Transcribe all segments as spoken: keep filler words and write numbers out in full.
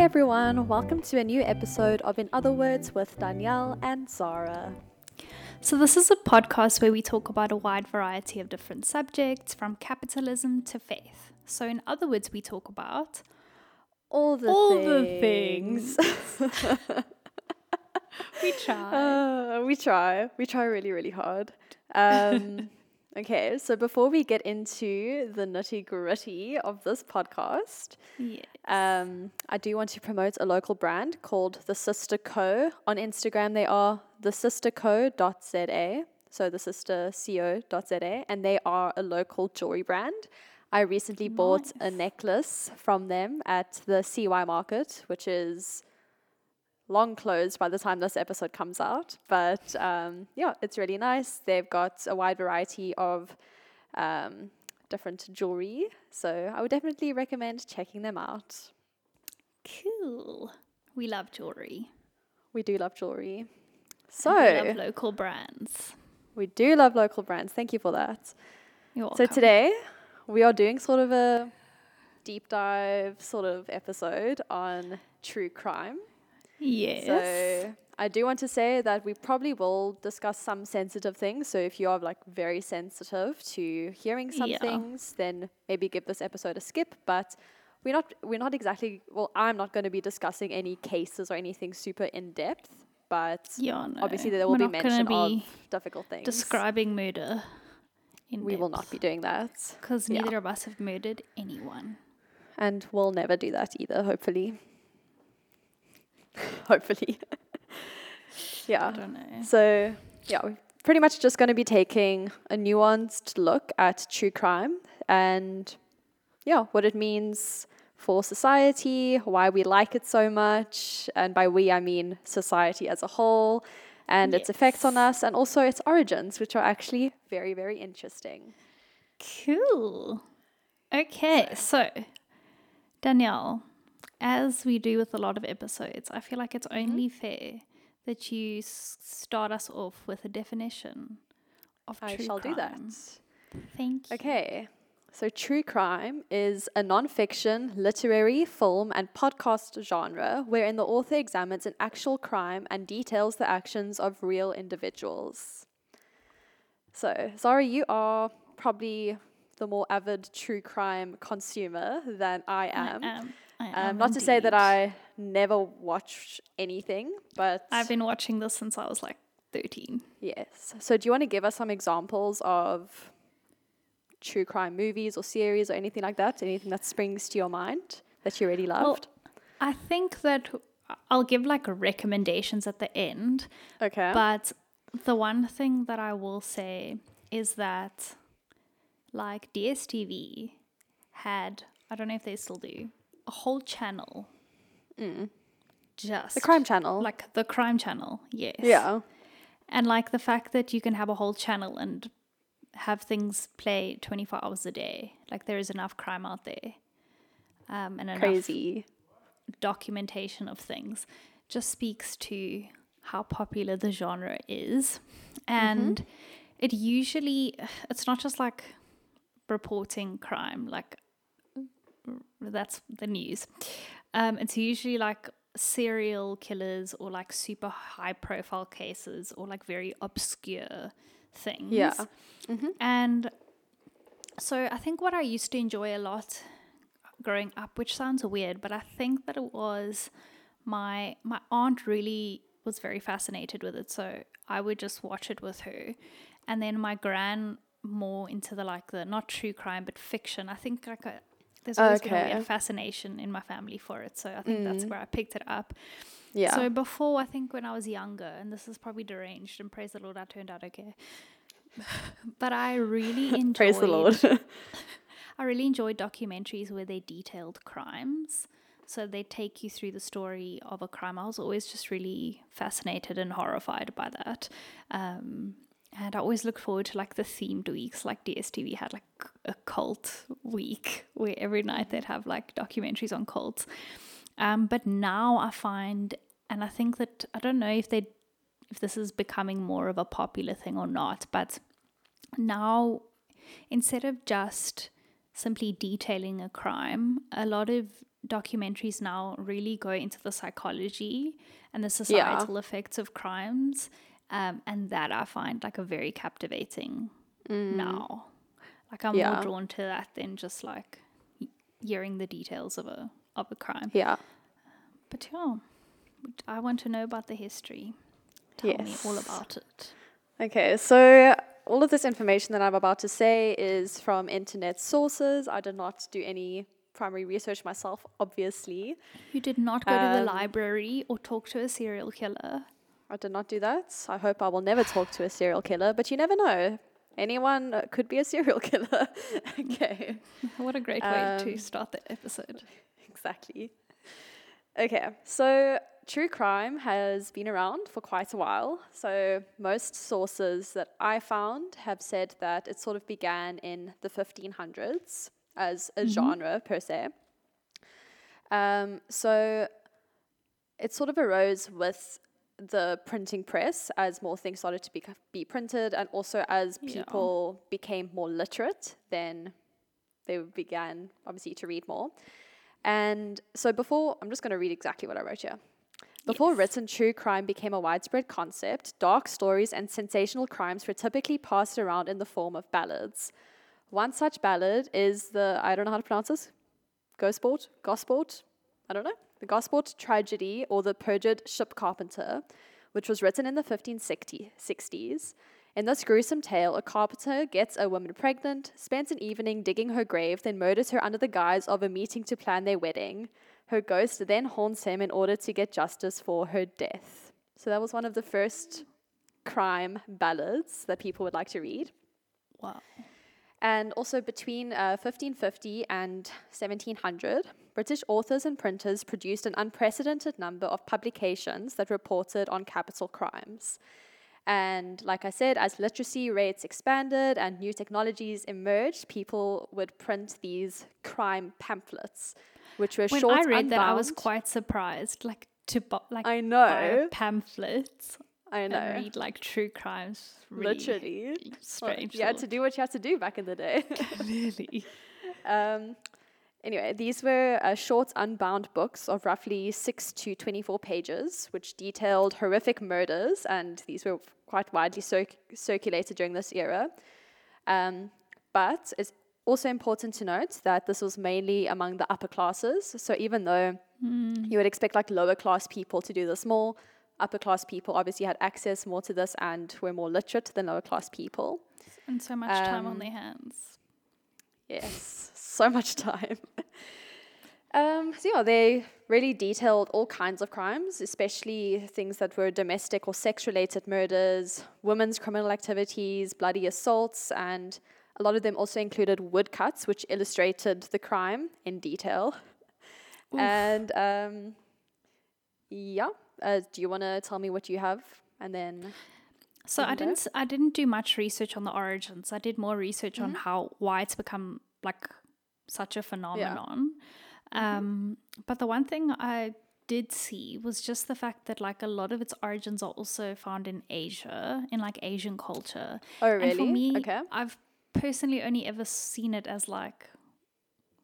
Hi everyone, welcome to a new episode of In Other Words with Danielle and Zara. So this is a podcast where we talk about a wide variety of different subjects, from capitalism to faith. So in other words, we talk about all the all things. The things. We try. Uh, we try. We try really, really hard. Um, okay, so before we get into the nitty-gritty of this podcast, yes. um, I do want to promote a local brand called The Sister Co. On Instagram, they are the sister co dot z a, so the sister co dot z a, and they are a local jewelry brand. I recently nice. bought a necklace from them at the C Y market, which is long closed by the time this episode comes out, but um yeah it's really nice. They've got a wide variety of um different jewelry, so I would definitely recommend checking them out. Cool. We love jewelry. We do love jewelry. So and we love local brands. We do love local brands. Thank you for that. You're welcome. So today we are doing sort of a deep dive sort of episode on true crime. Yes. So I do want to say that we probably will discuss some sensitive things. So if you are like very sensitive to hearing some yeah. things, then maybe give this episode a skip. But we're not we're not exactly well, I'm not going to be discussing any cases or anything super in depth. But yeah, no. obviously there will we're be mention be of difficult things. Describing murder. In we depth. will not be doing that. Because yeah. neither of us have murdered anyone. And we'll never do that either, hopefully. Hopefully. yeah. I don't know. So, yeah, we're pretty much just going to be taking a nuanced look at true crime and, yeah, what it means for society, why we like it so much. And by we, I mean society as a whole and yes. its effects on us, and also its origins, which are actually very, very interesting. Cool. Okay, so, so Danielle, as we do with a lot of episodes, I feel like it's only mm-hmm. fair that you s- start us off with a definition of I true crime. I shall do that. Thank you. Okay. So true crime is a non-fiction, literary, film and podcast genre wherein the author examines an actual crime and details the actions of real individuals. So, Zara, you are probably the more avid true crime consumer than I am. I am. Um, not indeed. to say that I never watch anything, but I've been watching this since I was like thirteen. Yes. So do you want to give us some examples of true crime movies or series or anything like that? Anything that springs to your mind that you really loved? Well, I think that I'll give like recommendations at the end. Okay. But the one thing that I will say is that like D S T V had, I don't know if they still do, a whole channel mm. just the crime channel like the crime channel yes yeah and like the fact that you can have a whole channel and have things play twenty-four hours a day, like there is enough crime out there, um and enough crazy documentation of things, just speaks to how popular the genre is. And mm-hmm. it usually it's not just like reporting crime, like that's the news. Um, it's usually like serial killers or like super high profile cases or like very obscure things. Yeah. Mm-hmm. And so I think what I used to enjoy a lot growing up, which sounds weird, but I think that it was my my aunt really was very fascinated with it. So I would just watch it with her. And then my gran more into the like the not true crime but fiction. I think like a There's always okay. going to be a fascination in my family for it. So I think mm. that's where I picked it up. Yeah. So before, I think when I was younger, and this is probably deranged, and praise the Lord, I turned out okay. But I really enjoyed... praise the Lord. I really enjoyed documentaries where they detailed crimes. So they take you through the story of a crime. I was always just really fascinated and horrified by that. Um And I always look forward to like the themed weeks, like D S T V had like a cult week where every night they'd have like documentaries on cults. Um, but now I find, and I think that, I don't know if they, if this is becoming more of a popular thing or not, but now instead of just simply detailing a crime, a lot of documentaries now really go into the psychology and the societal yeah. effects of crimes. Um, and that I find like a very captivating mm. now. Like I'm yeah. more drawn to that than just like hearing the details of a of a crime. Yeah. But yeah, I want to know about the history. Tell yes. me all about it. Okay, so all of this information that I'm about to say is from internet sources. I did not do any primary research myself, obviously. You did not go um, to the library or talk to a serial killer. I did not do that. I hope I will never talk to a serial killer, but you never know. Anyone could be a serial killer. Okay. What a great way um, to start the episode. Exactly. Okay, so true crime has been around for quite a while. So most sources that I found have said that it sort of began in the fifteen hundreds as a mm-hmm. genre per se. Um, so it sort of arose with the printing press as more things started to be, be printed, and also as people yeah. became more literate, then they began obviously to read more. And so before, I'm just going to read exactly what I wrote here. Before yes. written true crime became a widespread concept, dark stories and sensational crimes were typically passed around in the form of ballads. One such ballad is the, I don't know how to pronounce this, Gosport, Gosport, I don't know, The Gosport Tragedy or The Perjured Ship Carpenter, which was written in the fifteen sixties. In this gruesome tale, a carpenter gets a woman pregnant, spends an evening digging her grave, then murders her under the guise of a meeting to plan their wedding. Her ghost then haunts him in order to get justice for her death. So that was one of the first crime ballads that people would like to read. Wow. And also between uh, fifteen fifty and seventeen hundred, British authors and printers produced an unprecedented number of publications that reported on capital crimes. And like I said, as literacy rates expanded and new technologies emerged, people would print these crime pamphlets, which were when short and When I read unbound. That, I was quite surprised, like to bo- like I know. buy pamphlets. I know. And read like true crimes. Really Literally. Strange. Well, you had to do what you had to do back in the day. Really. Um, anyway, these were uh, short unbound books of roughly six to twenty-four pages, which detailed horrific murders, and these were quite widely cir- circulated during this era. Um, but it's also important to note that this was mainly among the upper classes. So even though mm. you would expect like lower class people to do this more, upper class people obviously had access more to this and were more literate than lower class people. And so much um, time on their hands. Yes, so much time. um, so yeah, they really detailed all kinds of crimes, especially things that were domestic or sex-related murders, women's criminal activities, bloody assaults, and a lot of them also included woodcuts, which illustrated the crime in detail. Oof. And um, yeah. Uh, do you want to tell me what you have, and then? So I didn't. I didn't do much research on the origins. I did more research mm-hmm. on how why it's become like such a phenomenon. Yeah. Um, mm-hmm. But the one thing I did see was just the fact that like a lot of its origins are also found in Asia, in like Asian culture. Oh really? And for me, okay. I've personally only ever seen it as like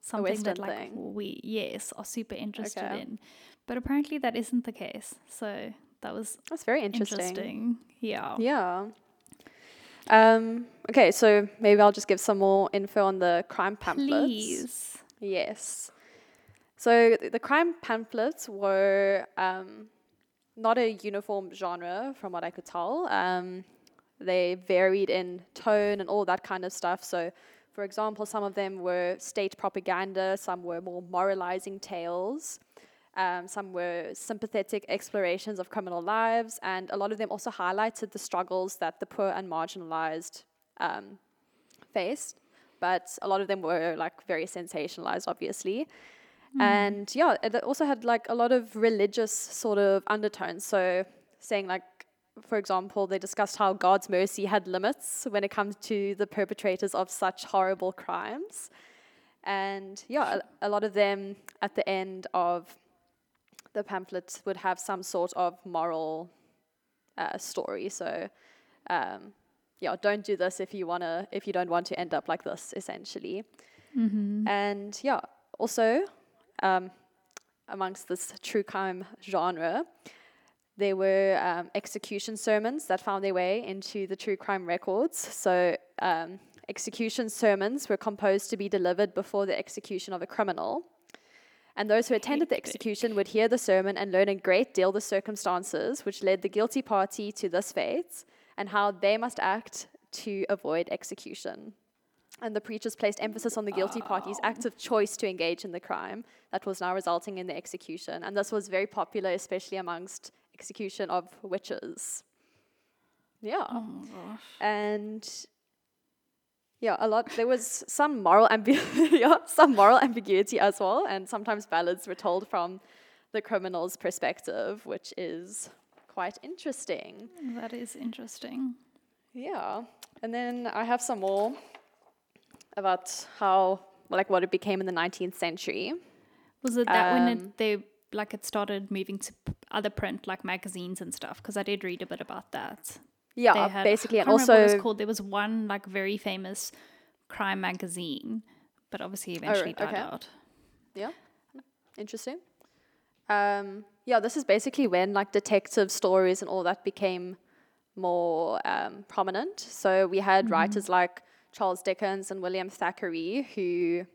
something Western that like thing. we yes are super interested okay. in. But apparently that isn't the case. So that was That's very interesting. interesting. Yeah. Yeah. Um, okay, so maybe I'll just give some more info on the crime pamphlets. Please. Yes. So the crime pamphlets were um, not a uniform genre from what I could tell. Um, they varied in tone and all that kind of stuff. So, for example, some of them were state propaganda. Some were more moralizing tales. Um, some were sympathetic explorations of criminal lives, and a lot of them also highlighted the struggles that the poor and marginalized um, faced. But a lot of them were like very sensationalized, obviously. Mm. And yeah, it also had like a lot of religious sort of undertones. So saying like, for example, they discussed how God's mercy had limits when it comes to the perpetrators of such horrible crimes. And yeah, a, a lot of them at the end of the pamphlets would have some sort of moral uh, story. So, um, yeah, don't do this if you wanna, if you don't want to end up like this, essentially. Mm-hmm. And yeah, also, um, amongst this true crime genre. There were um, execution sermons that found their way into the true crime records. So um, execution sermons were composed to be delivered before the execution of a criminal. And those who attended the execution would hear the sermon and learn a great deal the circumstances which led the guilty party to this fate and how they must act to avoid execution. And the preachers placed emphasis on the guilty oh. party's active choice to engage in the crime that was now resulting in the execution. And this was very popular, especially amongst execution of witches. Yeah. Oh my gosh. And yeah, a lot. There was some moral, ambi- yeah, some moral ambiguity as well. And sometimes ballads were told from the criminal's perspective, which is quite interesting. That is interesting. Yeah. And then I have some more about how, like, what it became in the nineteenth century. Was it that um, when it, they, like, it started moving to p- other print, like, magazines and stuff? Because I did read a bit about that. Yeah, they had, basically. I can't and also, remember what it was called. There was one, like, very famous crime magazine, but obviously eventually oh, died okay. out. Yeah, interesting. Um, yeah, this is basically when, like, detective stories and all that became more um, prominent. So we had mm-hmm. writers like Charles Dickens and William Thackeray, who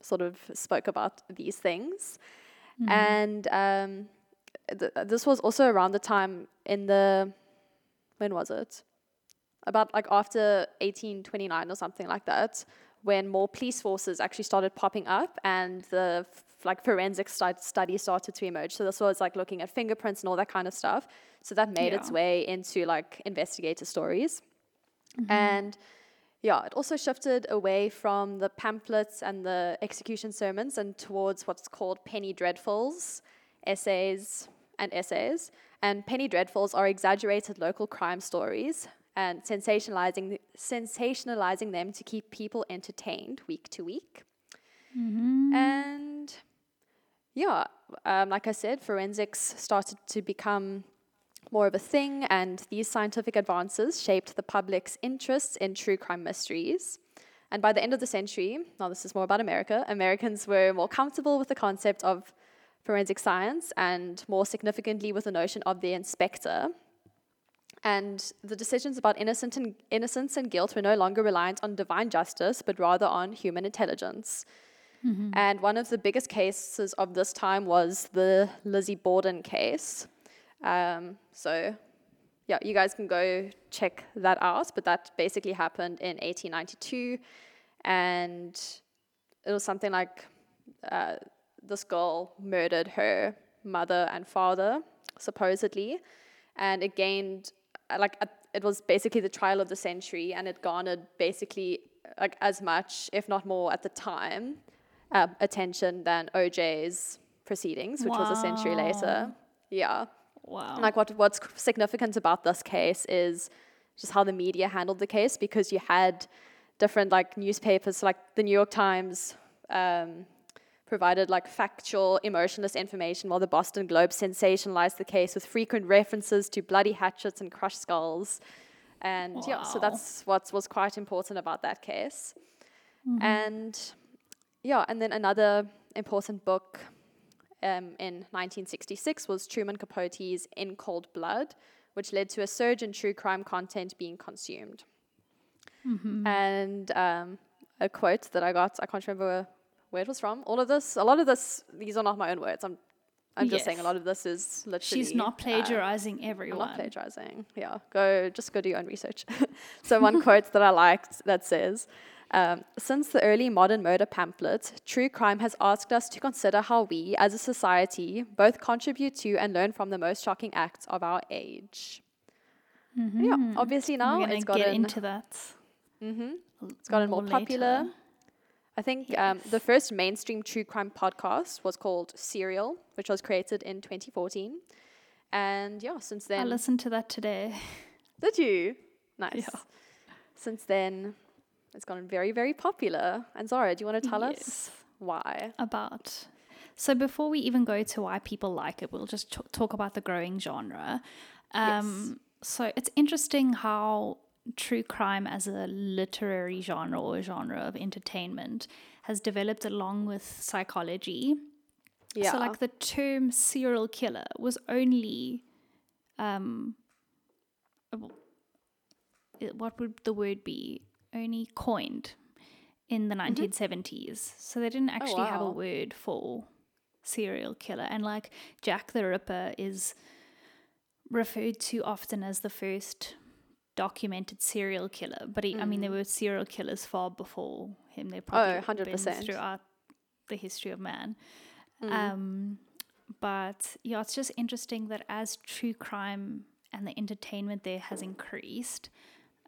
sort of spoke about these things. Mm-hmm. And um, th- this was also around the time in the, when was it? About like after eighteen twenty-nine or something like that, when more police forces actually started popping up and the f- like forensic st- study started to emerge. So this was like looking at fingerprints and all that kind of stuff. So that made yeah. its way into like investigative stories. Mm-hmm. And yeah, it also shifted away from the pamphlets and the execution sermons and towards what's called penny dreadfuls, essays and essays. And penny dreadfuls are exaggerated local crime stories and sensationalizing sensationalizing them to keep people entertained week to week. Mm-hmm. And yeah, um, like I said, forensics started to become more of a thing, and these scientific advances shaped the public's interests in true crime mysteries. And by the end of the century, now this is more about America, Americans were more comfortable with the concept of forensic science and more significantly with the notion of the inspector. And the decisions about innocent and, innocence and guilt were no longer reliant on divine justice, but rather on human intelligence. Mm-hmm. And one of the biggest cases of this time was the Lizzie Borden case. Um, so yeah, you guys can go check that out, but that basically happened in eighteen ninety-two, and it was something like uh, this girl murdered her mother and father, supposedly, and it gained, like, a, it was basically the trial of the century, and it garnered basically like as much, if not more at the time, uh, attention than O J's proceedings, which wow. was a century later. Yeah. Wow. And like what what's significant about this case is just how the media handled the case, because you had different like newspapers, like the New York Times um, provided like factual, emotionless information, while the Boston Globe sensationalized the case with frequent references to bloody hatchets and crushed skulls. And wow. yeah, so that's what was quite important about that case. Mm-hmm. And yeah, and then another important book Um, in nineteen sixty-six was Truman Capote's In Cold Blood, which led to a surge in true crime content being consumed. Mm-hmm. And um, a quote that I got, I can't remember where, where it was from. All of this, a lot of this, these are not my own words. I'm I'm yes. just saying a lot of this is literally... She's not plagiarizing uh, everyone. I'm not plagiarizing, yeah. Go, just go do your own research. So one quote that I liked that says... Um, since the early modern murder pamphlet, true crime has asked us to consider how we, as a society, both contribute to and learn from the most shocking acts of our age. Mm-hmm. Yeah, obviously now it's gotten... get into that. Mm-hmm. It's gotten more, more popular. Later. I think yes. um, the first mainstream true crime podcast was called Serial, which was created in twenty fourteen. And yeah, since then... I listened to that today. Did you? Nice. Yeah. Since then... it's gotten very, very popular. And Zara, do you want to tell yes. us why? About. So before we even go to why people like it, we'll just t- talk about the growing genre. Um, yes. So it's interesting how true crime as a literary genre or genre of entertainment has developed along with psychology. Yeah. So like the term serial killer was only, um, what would the word be? Only coined in the nineteen seventies. So they didn't actually oh, wow. have a word for serial killer. And like Jack the Ripper is referred to often as the first documented serial killer, but he, mm. I mean, there were serial killers far before him. They probably oh, one hundred percent been throughout the history of man. Mm. Um, but yeah, it's just interesting that as true crime and the entertainment there has increased,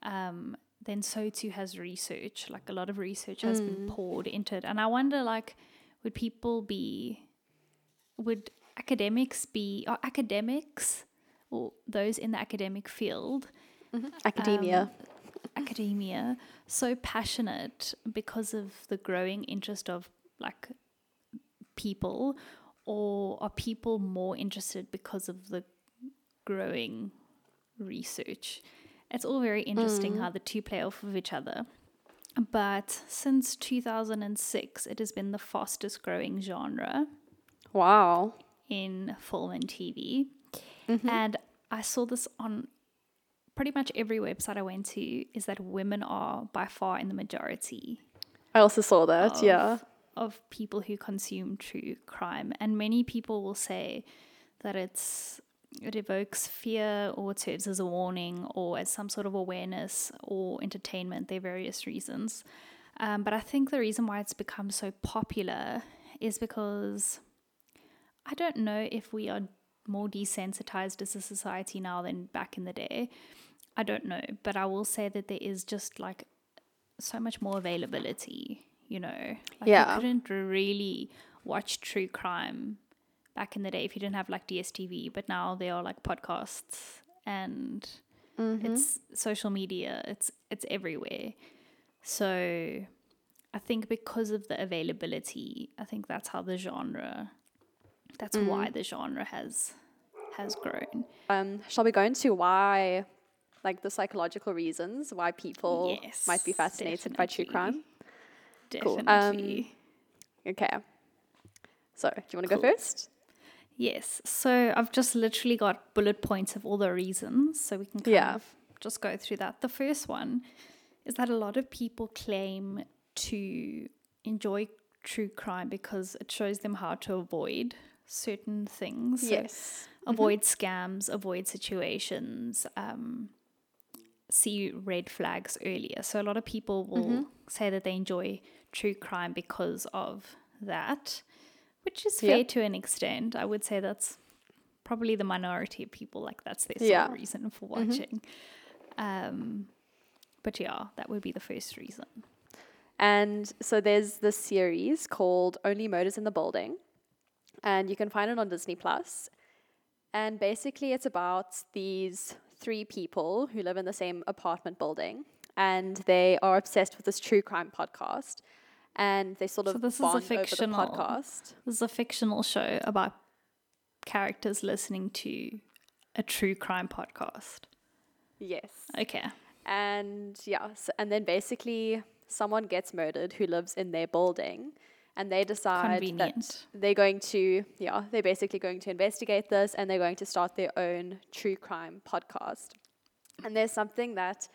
um, then so too has research. Like a lot of research has mm. been poured into it. And I wonder, like, would people be, would academics be, or academics or those in the academic field, mm-hmm. academia, um, academia, so passionate because of the growing interest of like people, or are people more interested because of the growing research? It's all very interesting mm. how the two play off of each other. But since two thousand six, it has been the fastest growing genre. Wow. In film and T V. Mm-hmm. And I saw this on pretty much every website I went to, is that women are by far in the majority. I also saw that, of, yeah. of people who consume true crime. And many people will say that it's... it evokes fear, or it serves as a warning, or as some sort of awareness or entertainment. There are various reasons. Um, but I think the reason why it's become so popular is because I don't know if we are more desensitized as a society now than back in the day. I don't know. But I will say that there is just like so much more availability, you know. Like yeah. you couldn't really watch true crime back in the day if you didn't have like D S T V, but now there are like podcasts and mm-hmm. it's social media, it's it's everywhere. So I think because of the availability, I think that's how the genre, that's mm. why the genre has has grown. Um, shall we go into why, like the psychological reasons why people yes, might be fascinated definitely. by true crime? Definitely. Cool. Um, okay. So do you want to cool. go first? Yes. So I've just literally got bullet points of all the reasons. So we can kind yeah. of just go through that. The first one is that a lot of people claim to enjoy true crime because it shows them how to avoid certain things. Yes. So avoid mm-hmm. scams, avoid situations, um, see red flags earlier. So a lot of people will mm-hmm. say that they enjoy true crime because of that. Which is fair yep. to an extent. I would say that's probably the minority of people. Like that's their yeah. sole reason for watching. Mm-hmm. Um, but yeah, that would be the first reason. And so there's this series called Only Murders in the Building. And you can find it on Disney plus. And basically it's about these three people who live in the same apartment building. And they are obsessed with this true crime podcast. And they sort of so this bond is a fictional, over the podcast. This is a fictional show about characters listening to a true crime podcast. Yes. Okay. And yeah, so, and then basically someone gets murdered who lives in their building, and they decide Convenient. that they're going to yeah they're basically going to investigate this, and they're going to start their own true crime podcast. And there's something that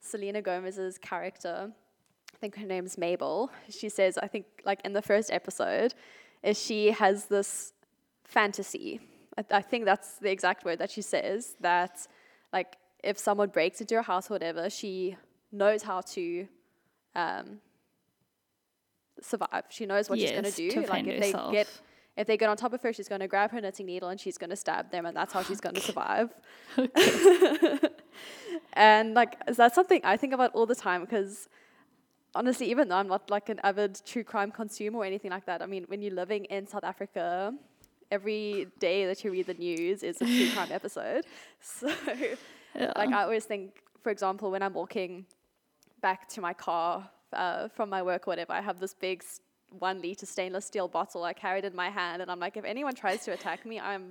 Selena Gomez's character, I think her name's Mabel, she says, I think, like, in the first episode, is she has this fantasy. I, th- I think that's the exact word that she says, that, like, if someone breaks into her house or whatever, she knows how to um, survive. She knows what yes, she's going to do. To like, if they get, if they get on top of her, she's going to grab her knitting needle and she's going to stab them, and that's how she's going to survive. And, like, that's something I think about all the time, because... honestly, even though I'm not like an avid true crime consumer or anything like that, I mean, when you're living in South Africa, every day that you read the news is a true crime episode. So, yeah. like, I always think, for example, when I'm walking back to my car uh, from my work or whatever, I have this big one liter stainless steel bottle I carried in my hand, and I'm like, if anyone tries to attack me, I'm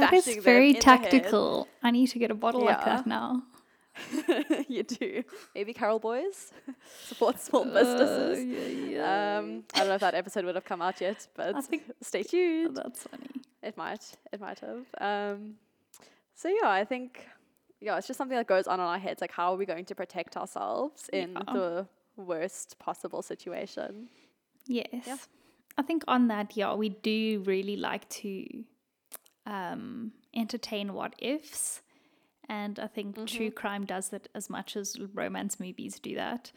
that bashing them in the head. That is very tactical. I need to get a bottle yeah. like that now. You do. Maybe Carol Boys support small businesses. Uh, yeah, yeah. Um, I don't know if that episode would have come out yet, but I think stay tuned. That's funny. It might. It might have. Um, so yeah, I think yeah, it's just something that goes on in our heads. Like, how are we going to protect ourselves in yeah. the worst possible situation? Yes. Yeah. I think on that, yeah, we do really like to um, entertain what ifs. And I think mm-hmm. true crime does that as much as romance movies do that.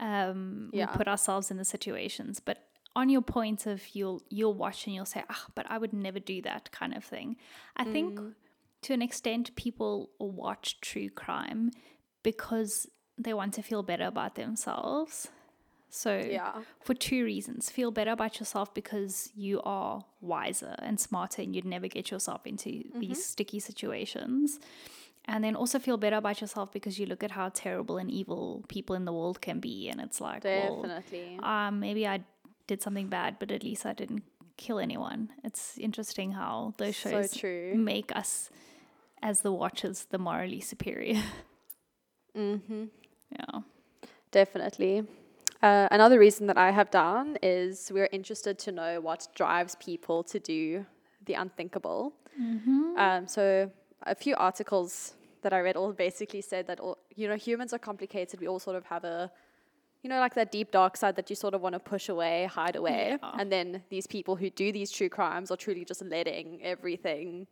Um, yeah. We put ourselves in the situations. But on your point of you'll you'll watch and you'll say, ah, oh, but I would never do that kind of thing. I mm. think to an extent people watch true crime because they want to feel better about themselves. So yeah. for two reasons. Feel better about yourself because you are wiser and smarter and you'd never get yourself into mm-hmm. these sticky situations. And then also feel better about yourself because you look at how terrible and evil people in the world can be. And it's like, definitely. Well, um, maybe I did something bad, but at least I didn't kill anyone. It's interesting how those shows so true. Make us, as the watchers, the morally superior. Mm-hmm. Yeah. Definitely. Uh, another reason that I have down is we're interested to know what drives people to do the unthinkable. Mm-hmm. Um, so a few articles that I read all basically said that, all, you know, humans are complicated. We all sort of have a, you know, like that deep dark side that you sort of want to push away, hide away. Yeah. And then these people who do these true crimes are truly just letting everything,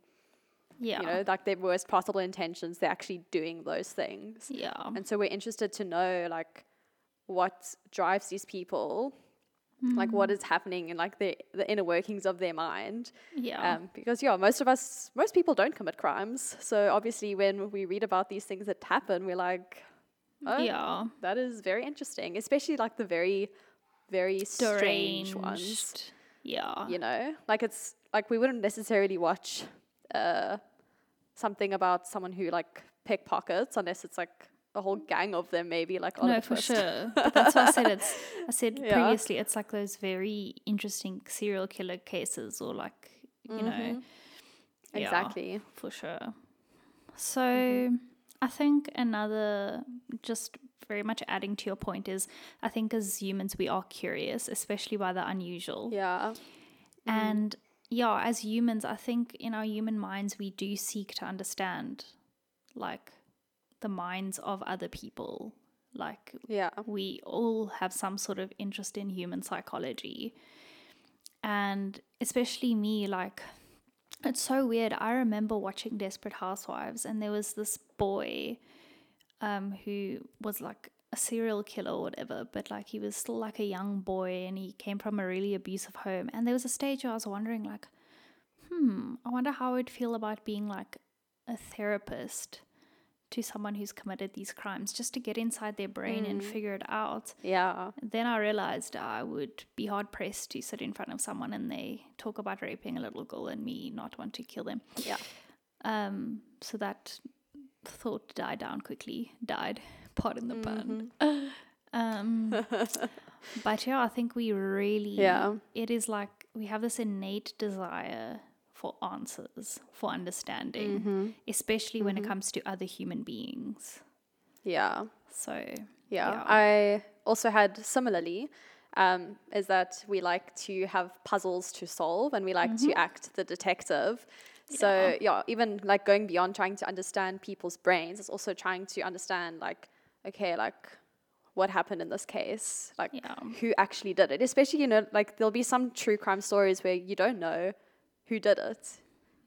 yeah, you know, like their worst possible intentions, they're actually doing those things. Yeah. And so we're interested to know, like, what drives these people, mm-hmm. like what is happening in like the the inner workings of their mind. Yeah. Um, because yeah, most of us, most people don't commit crimes. So obviously when we read about these things that happen, we're like, oh, yeah, that is very interesting. Especially like the very, very strange, strange ones. Yeah. You know, like it's like we wouldn't necessarily watch uh, something about someone who like pickpockets unless it's like a whole gang of them, maybe like no, for sure. But that's why I said it's. I said yeah. previously, it's like those very interesting serial killer cases, or like you mm-hmm. know, exactly yeah, for sure. So mm-hmm. I think another, just very much adding to your point, is I think as humans we are curious, especially by the unusual. Yeah, and mm. yeah, as humans, I think in our human minds we do seek to understand, like, the minds of other people. Like yeah. we all have some sort of interest in human psychology. And especially me, like, it's so weird. I remember watching Desperate Housewives and there was this boy um who was like a serial killer or whatever, but like he was still like a young boy and he came from a really abusive home. And there was a stage where I was wondering, like, hmm, I wonder how I'd feel about being like a therapist to someone who's committed these crimes, just to get inside their brain mm. and figure it out. Yeah. Then I realized I would be hard pressed to sit in front of someone and they talk about raping a little girl and me not want to kill them. Yeah. Um. So that thought died down quickly. Died. Pardon the pun. Mm-hmm. Um. But yeah, I think we really. Yeah. It is like we have this innate desire for answers, for understanding, mm-hmm. especially when mm-hmm. it comes to other human beings. Yeah. So, yeah. yeah. I also had similarly um, is that we like to have puzzles to solve and we like mm-hmm. to act the detective. Yeah. So, yeah, even like going beyond trying to understand people's brains, it's also trying to understand, like, okay, like, what happened in this case? Like, yeah. who actually did it? Especially, you know, like there'll be some true crime stories where you don't know who did it.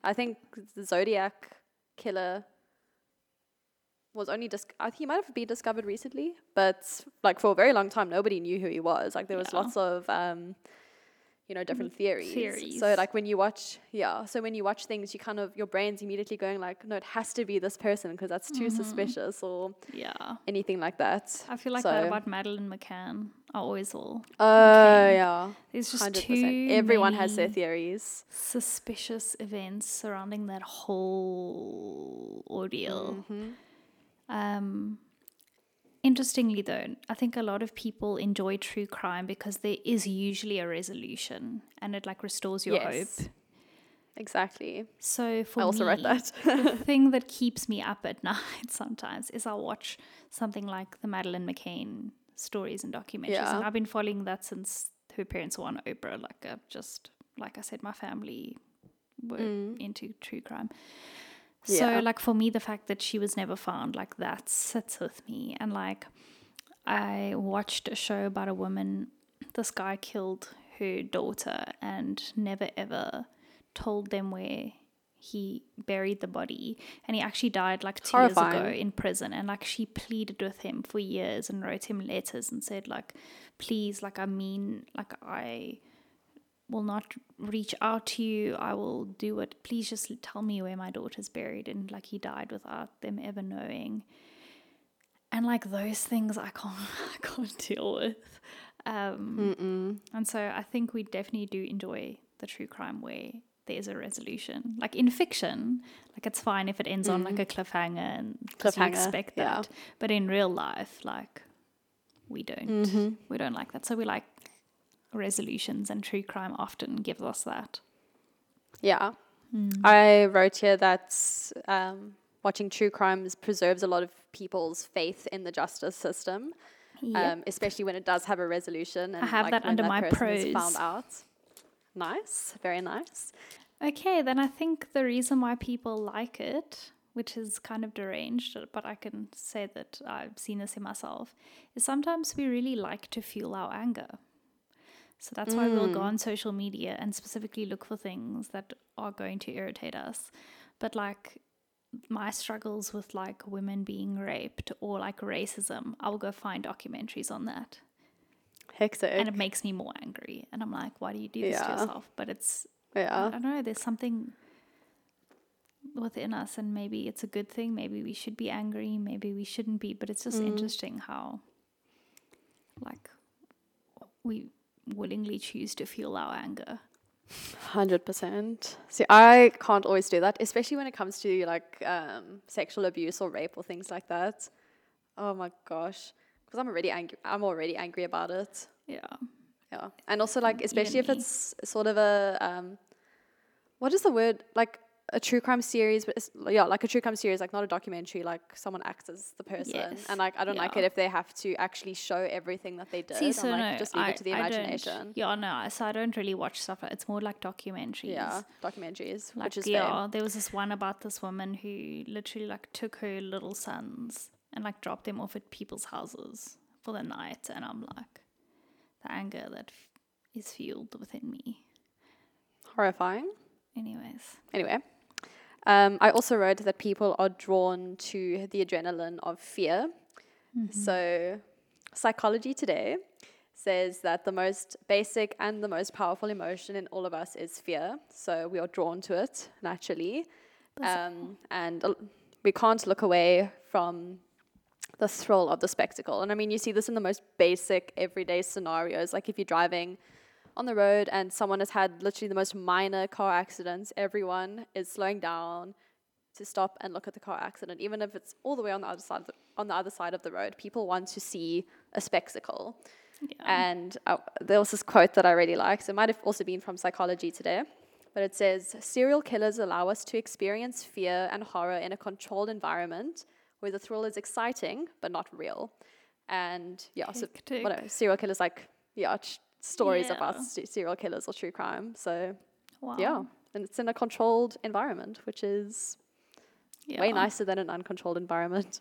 I think the Zodiac killer was only dis- I think he might have been discovered recently, but like for a very long time nobody knew who he was. Like there was yeah. lots of um you know different theories. theories. So like when you watch yeah, so when you watch things you kind of your brain's immediately going like, no, it has to be this person because that's too mm-hmm. suspicious or yeah. anything like that. I feel like so. that about Madeleine McCann. I always will. Oh uh, yeah. It's just one hundred percent. Too everyone has their theories. Suspicious events surrounding that whole ordeal. Mm-hmm. Um Interestingly though, I think a lot of people enjoy true crime because there is usually a resolution and it like restores your yes. hope. Exactly. So for I also me, wrote that. The thing that keeps me up at night sometimes is I'll watch something like the Madeleine McCann stories and documentaries. Yeah. And I've been following that since her parents were on Oprah. Like I've just, like I said, my family were mm. into true crime. Yeah. So like for me, the fact that she was never found, like that sits with me. And like I watched a show about a woman, this guy killed her daughter and never ever told them where he buried the body, and he actually died like two Horrifying. years ago in prison. And like she pleaded with him for years and wrote him letters and said like, please, like I mean, like I will not reach out to you, I will do it, please just tell me where my daughter's buried. And like he died without them ever knowing. And like those things I can't I can't deal with. Um, and so I think we definitely do enjoy the true crime where there's a resolution. Like in fiction, like it's fine if it ends mm. on like a cliffhanger and cliffhanger, you expect that. Yeah. But in real life, like we don't mm-hmm. we don't like that. So we like resolutions, and true crime often gives us that. Yeah. Mm. I wrote here that um, watching true crimes preserves a lot of people's faith in the justice system. Yep. Um, especially when it does have a resolution. And I have like that under that my pros. Found out. Nice, very nice. Okay, then I think the reason why people like it, which is kind of deranged, but I can say that I've seen this in myself, is sometimes we really like to fuel our anger. So that's why mm. we'll go on social media and specifically look for things that are going to irritate us. But like my struggles with like women being raped or like racism, I will go find documentaries on that. Hectic. And it makes me more angry. And I'm like, why do you do this yeah. to yourself? But it's, yeah. I don't know, there's something within us, and maybe it's a good thing. Maybe we should be angry. Maybe we shouldn't be. But it's just mm. interesting how like we willingly choose to fuel our anger. one hundred percent. See, I can't always do that, especially when it comes to like um, sexual abuse or rape or things like that. Oh my gosh, because I'm already angry. I'm already angry about it. Yeah, yeah, and also like especially if it's sort of a um, what is the word, like a true crime series, but it's, yeah, like a true crime series, like not a documentary, like someone acts as the person. Yes. And like I don't yeah. like it if they have to actually show everything that they did. See, so I'm like, no, just leave I, it to the I imagination. Yeah, no, so I don't really watch stuff. It's more like documentaries. Yeah, documentaries, like, which is yeah, fair. There was this one about this woman who literally like took her little sons and like dropped them off at people's houses for the night, and I'm like, the anger that f- is fueled within me. Horrifying. Anyways. Anyway. Um, I also wrote that people are drawn to the adrenaline of fear. Mm-hmm. So Psychology Today says that the most basic and the most powerful emotion in all of us is fear. So we are drawn to it naturally. Um, and uh, we can't look away from the thrill of the spectacle. And I mean, you see this in the most basic everyday scenarios. Like if you're driving on the road and someone has had literally the most minor car accidents, everyone is slowing down to stop and look at the car accident, even if it's all the way on the other side of the, on the other side of the road. People want to see a spectacle. Yeah. And uh, there was this quote that I really liked. It might have also been from Psychology Today, but it says, "Serial killers allow us to experience fear and horror in a controlled environment where the thrill is exciting but not real." And yeah, tick, so tick. What are serial killers like? Yeah. Stories yeah. about st- serial killers or true crime. So wow. yeah, and it's in a controlled environment, which is yeah. way nicer than an uncontrolled environment.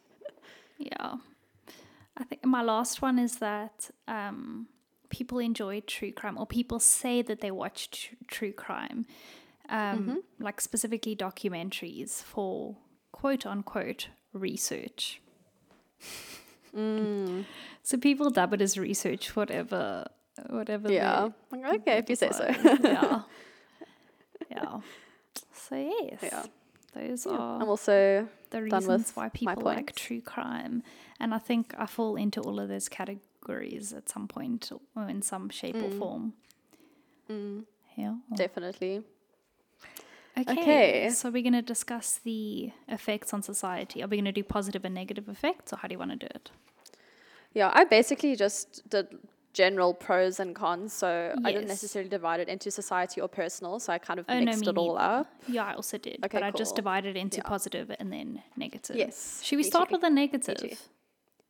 Yeah, I think my last one is that um people enjoy true crime, or people say that they watch tr- true crime um mm-hmm. like specifically documentaries for quote unquote research. mm. So people dub it as research, whatever whatever yeah they, okay if you say so. yeah yeah so yes yeah. those yeah. are I'm also the reasons why people like true crime, and I think I fall into all of those categories at some point or in some shape mm. or form. mm. Yeah, definitely. Okay, okay, so we're going to discuss the effects on society. Are we going to do positive and negative effects, or how do you want to do it? Yeah, I basically just did general pros and cons, so yes. I didn't necessarily divide it into society or personal, so I kind of oh, mixed no, it all neither. up. Yeah, I also did, okay, but cool. I just divided it into yeah. positive and then negative. Yes. Should we P G. Start with the negative? P G.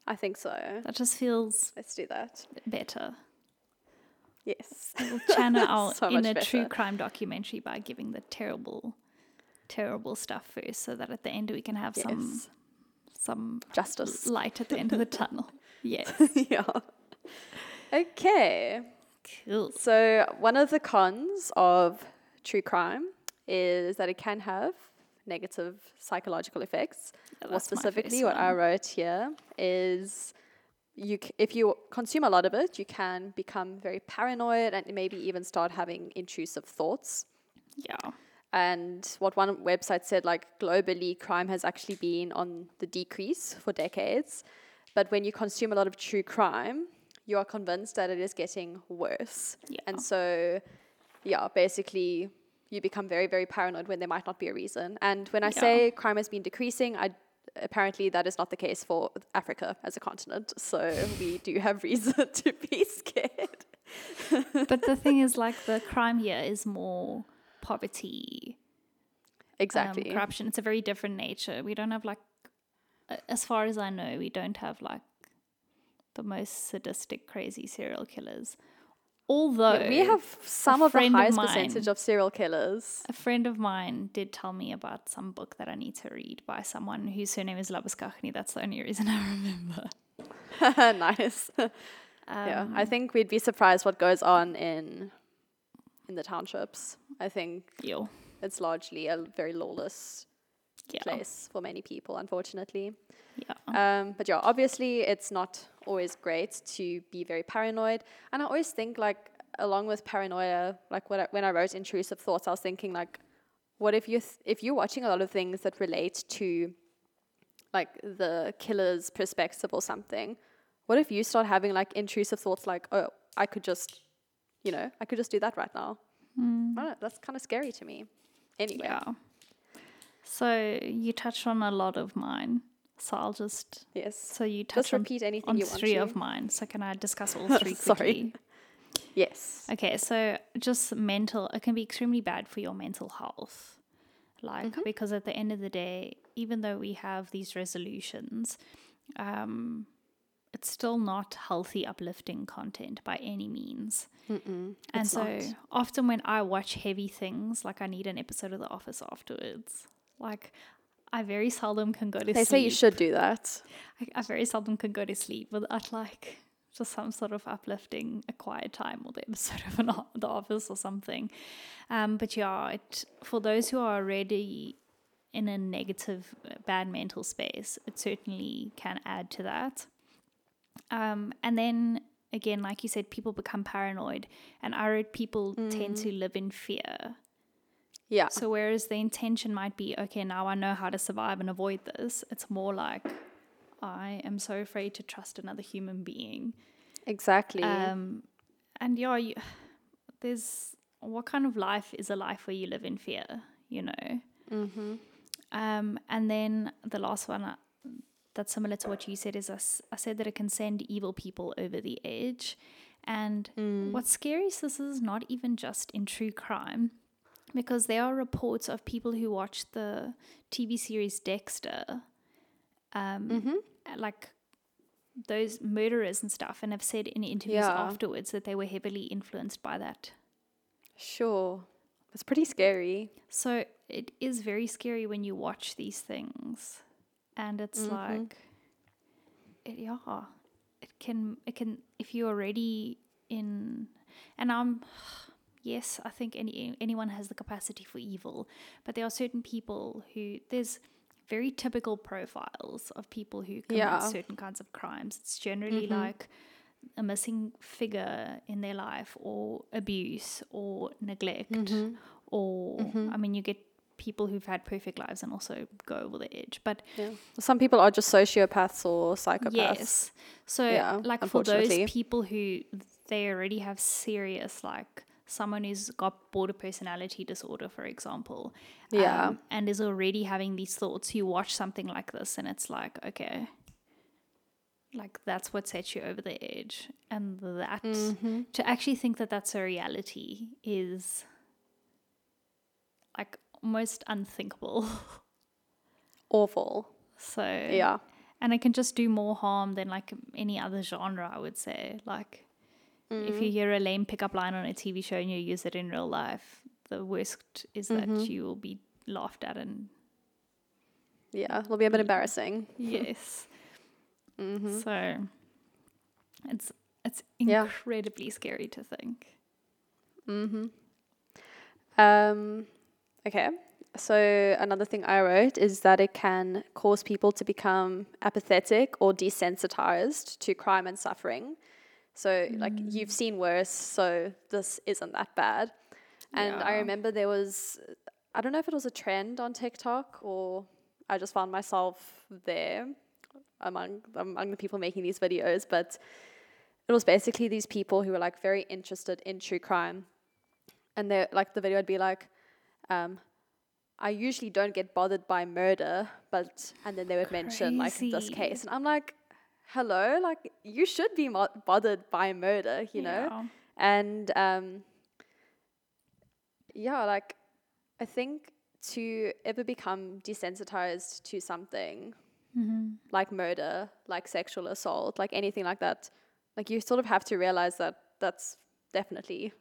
I think so. That just feels Let's do that. better. Yes. We'll channel out so in a better. true crime documentary by giving the terrible, terrible stuff first, so that at the end we can have yes. some some justice, light at the end of the tunnel. Yes. Yeah. Okay. Cool. So one of the cons of true crime is that it can have negative psychological effects. Well, More specifically, what I wrote here is you c- if you consume a lot of it, you can become very paranoid and maybe even start having intrusive thoughts. Yeah. And what one website said, like globally, crime has actually been on the decrease for decades. But when you consume a lot of true crime, you are convinced that it is getting worse. Yeah. And so, yeah, basically you become very, very paranoid when there might not be a reason. And when I yeah. say crime has been decreasing, I apparently that is not the case for Africa as a continent. So we do have reason to be scared. But the thing is, like, the crime here is more poverty. Exactly. Um, corruption. It's a very different nature. We don't have, like, as far as I know, we don't have, like, the most sadistic, crazy serial killers. Although yeah, we have some of the highest of mine, percentage of serial killers. A friend of mine did tell me about some book that I need to read by someone whose surname is Labuskaghni. That's the only reason I remember. Nice. Um, yeah, I think we'd be surprised what goes on in in the townships. I think ew. it's largely a very lawless yeah. place for many people, unfortunately. Yeah. Um, but yeah, obviously it's not always great to be very paranoid. And I always think, like, along with paranoia, like what I, when I wrote intrusive thoughts, I was thinking, like, what if you th- if you're watching a lot of things that relate to, like, the killer's perspective or something, what if you start having, like, intrusive thoughts like, oh, I could just, you know, I could just do that right now. Mm. I don't know, that's kind of scary to me. Anyway. Yeah. So you touched on a lot of mine. So I'll just yes. So you touch just on, repeat anything on you three want to. of mine. So can I discuss all three quickly? Sorry. Yes. Okay. So just mental. It can be extremely bad for your mental health, like mm-hmm. because at the end of the day, even though we have these resolutions, um, it's still not healthy, uplifting content by any means. Mm-mm, and it's so not. Often when I watch heavy things, like I need an episode of The Office afterwards, like. I very seldom can go to they sleep. They say you should do that. I, I very seldom can go to sleep without, like, just some sort of uplifting, a quiet time or the episode of an, The Office or something. Um, but yeah, it, for those who are already in a negative, bad mental space, it certainly can add to that. Um, and then, again, like you said, people become paranoid. And I read people mm. tend to live in fear. Yeah. So whereas the intention might be, okay, now I know how to survive and avoid this, it's more like, I am so afraid to trust another human being. Exactly. Um, and yeah, you, there's, what kind of life is a life where you live in fear, you know? Mm-hmm. Um, and then the last one I, that's similar to what you said is I, I said that it can send evil people over the edge. And mm. what's scary is this is not even just in true crime. Because there are reports of people who watch the T V series Dexter, um, mm-hmm. like those murderers and stuff, and have said in interviews yeah. afterwards that they were heavily influenced by that. Sure. It's pretty scary. So it is very scary when you watch these things. And it's mm-hmm. like, it, yeah, it can, it can, if you're already in, and I'm... Yes, I think any anyone has the capacity for evil, but there are certain people who, there's very typical profiles of people who commit yeah. certain kinds of crimes. It's generally mm-hmm. like a missing figure in their life, or abuse, or neglect, mm-hmm. or mm-hmm. I mean, you get people who've had perfect lives and also go over the edge. But yeah. some people are just sociopaths or psychopaths. Yes, so yeah, like for those people who they already have serious, like. Someone who's got border personality disorder, for example, yeah, um, and is already having these thoughts, you watch something like this and it's like, okay, Like, that's what sets you over the edge. And that, mm-hmm. to actually think that that's a reality is, like, almost unthinkable. Awful. So, yeah. And it can just do more harm than, like, any other genre, I would say. Like, mm-hmm. if you hear a lame pickup line on a T V show and you use it in real life, the worst is mm-hmm. that you will be laughed at and... Yeah, it'll be a bit embarrassing. Yes. Mm-hmm. So it's it's incredibly yeah. scary to think. Mm-hmm. Um, okay. So another thing I wrote is that it can cause people to become apathetic or desensitized to crime and suffering. So mm. like, you've seen worse, so this isn't that bad. And yeah. I remember there was, I don't know if it was a trend on TikTok or I just found myself there among among the people making these videos, but it was basically these people who were, like, very interested in true crime, and they, like, the video would be like, um I usually don't get bothered by murder, but, and then they would Crazy. mention, like, this case, and I'm like, hello, like, you should be mo- bothered by murder, you yeah. know. And um yeah like I think to ever become desensitized to something mm-hmm. like murder, like sexual assault, like anything like that, like, you sort of have to realize that that's definitely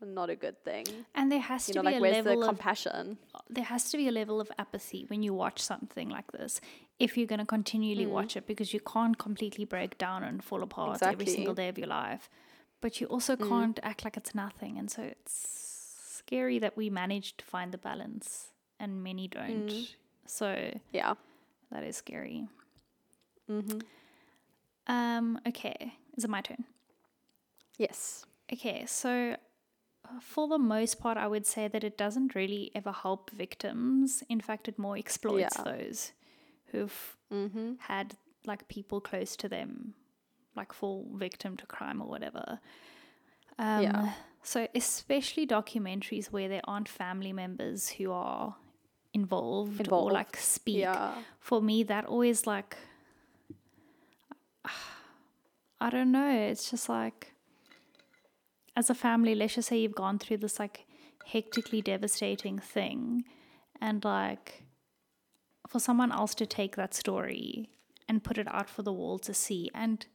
not a good thing. And there has you to know, be like, a where's level the compassion? Of, there has to be a level of apathy when you watch something like this, if you're going to continually mm. watch it, because you can't completely break down and fall apart exactly. every single day of your life, but you also mm. can't act like it's nothing. And so it's scary that we manage to find the balance and many don't. Mm. So yeah. That is scary. Mm-hmm. Um, okay. Is it my turn? Yes. Okay. So for the most part, I would say that it doesn't really ever help victims. In fact, it more exploits yeah. those who've mm-hmm. had, like, people close to them, like, fall victim to crime or whatever. Um, yeah. So especially documentaries where there aren't family members who are Involved, involved or, like, speak yeah. for me, that always, like, I don't know, it's just like, as a family, let's just say you've gone through this, like, hectically devastating thing, and, like, for someone else to take that story and put it out for the world to see and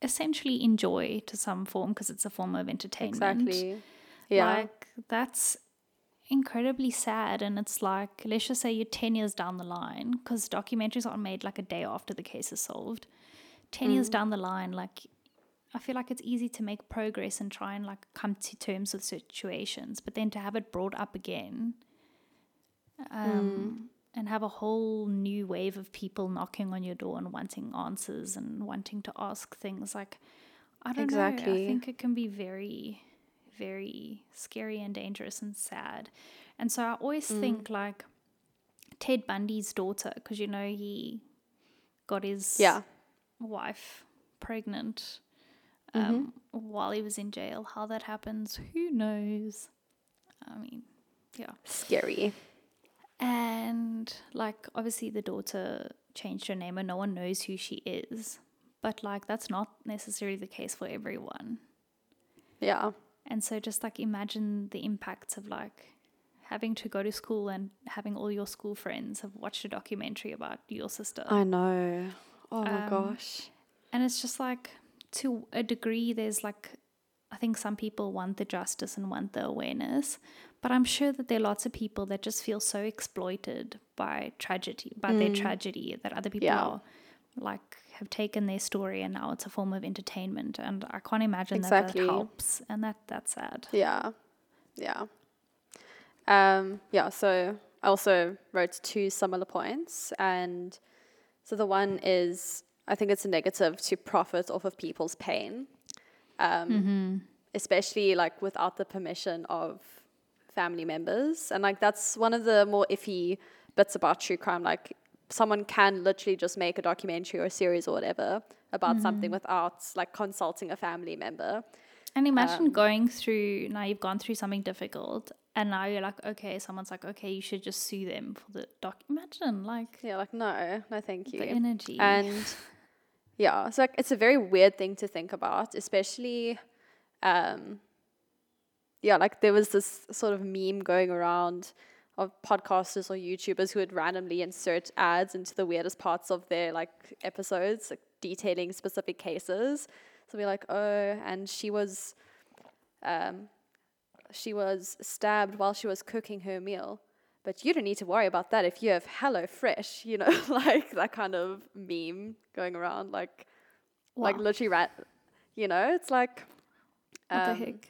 essentially enjoy to some form, because it's a form of entertainment, exactly yeah like, that's incredibly sad. And it's like, let's just say you're ten years down the line, because documentaries aren't made, like, a day after the case is solved. ten mm. years down the line, like, I feel like it's easy to make progress and try and, like, come to terms with situations, but then to have it brought up again um, mm. and have a whole new wave of people knocking on your door and wanting answers and wanting to ask things, like, I don't exactly. know, I think it can be very very scary and dangerous and sad. And so I always mm. think, like, Ted Bundy's daughter, because, you know, he got his yeah. wife pregnant um, mm-hmm. while he was in jail. How that happens, who knows? I mean, yeah. Scary. And, like, obviously the daughter changed her name and no one knows who she is. But, like, that's not necessarily the case for everyone. Yeah. And so just, like, imagine the impacts of, like, having to go to school and having all your school friends have watched a documentary about your sister. I know. Oh, um, my gosh. And it's just, like, to a degree, there's, like, I think some people want the justice and want the awareness. But I'm sure that there are lots of people that just feel so exploited by tragedy, by mm. their tragedy, that other people yeah. are, like, have taken their story and now it's a form of entertainment. And I can't imagine exactly. that that helps, and that that's sad. Yeah. Yeah. Um, yeah. So I also wrote two similar points. And so the one is, I think it's a negative to profit off of people's pain, um, mm-hmm. especially, like, without the permission of family members. And, like, that's one of the more iffy bits about true crime. Like, someone can literally just make a documentary or a series or whatever about mm-hmm. something without, like, consulting a family member. And imagine um, going through, now you've gone through something difficult and now you're like, okay, someone's like, okay, you should just sue them for the doc. Imagine, like. Yeah, like, no, no, thank you. The energy. And Yeah, so like, it's a very weird thing to think about, especially, um, yeah, like there was this sort of meme going around of podcasters or YouTubers who would randomly insert ads into the weirdest parts of their like episodes, like, detailing specific cases. So we're like, oh, and she was, um, she was stabbed while she was cooking her meal. But you don't need to worry about that if you have HelloFresh, you know, like that kind of meme going around, like, wow. like literally, rat, you know, it's like, um, what the heck?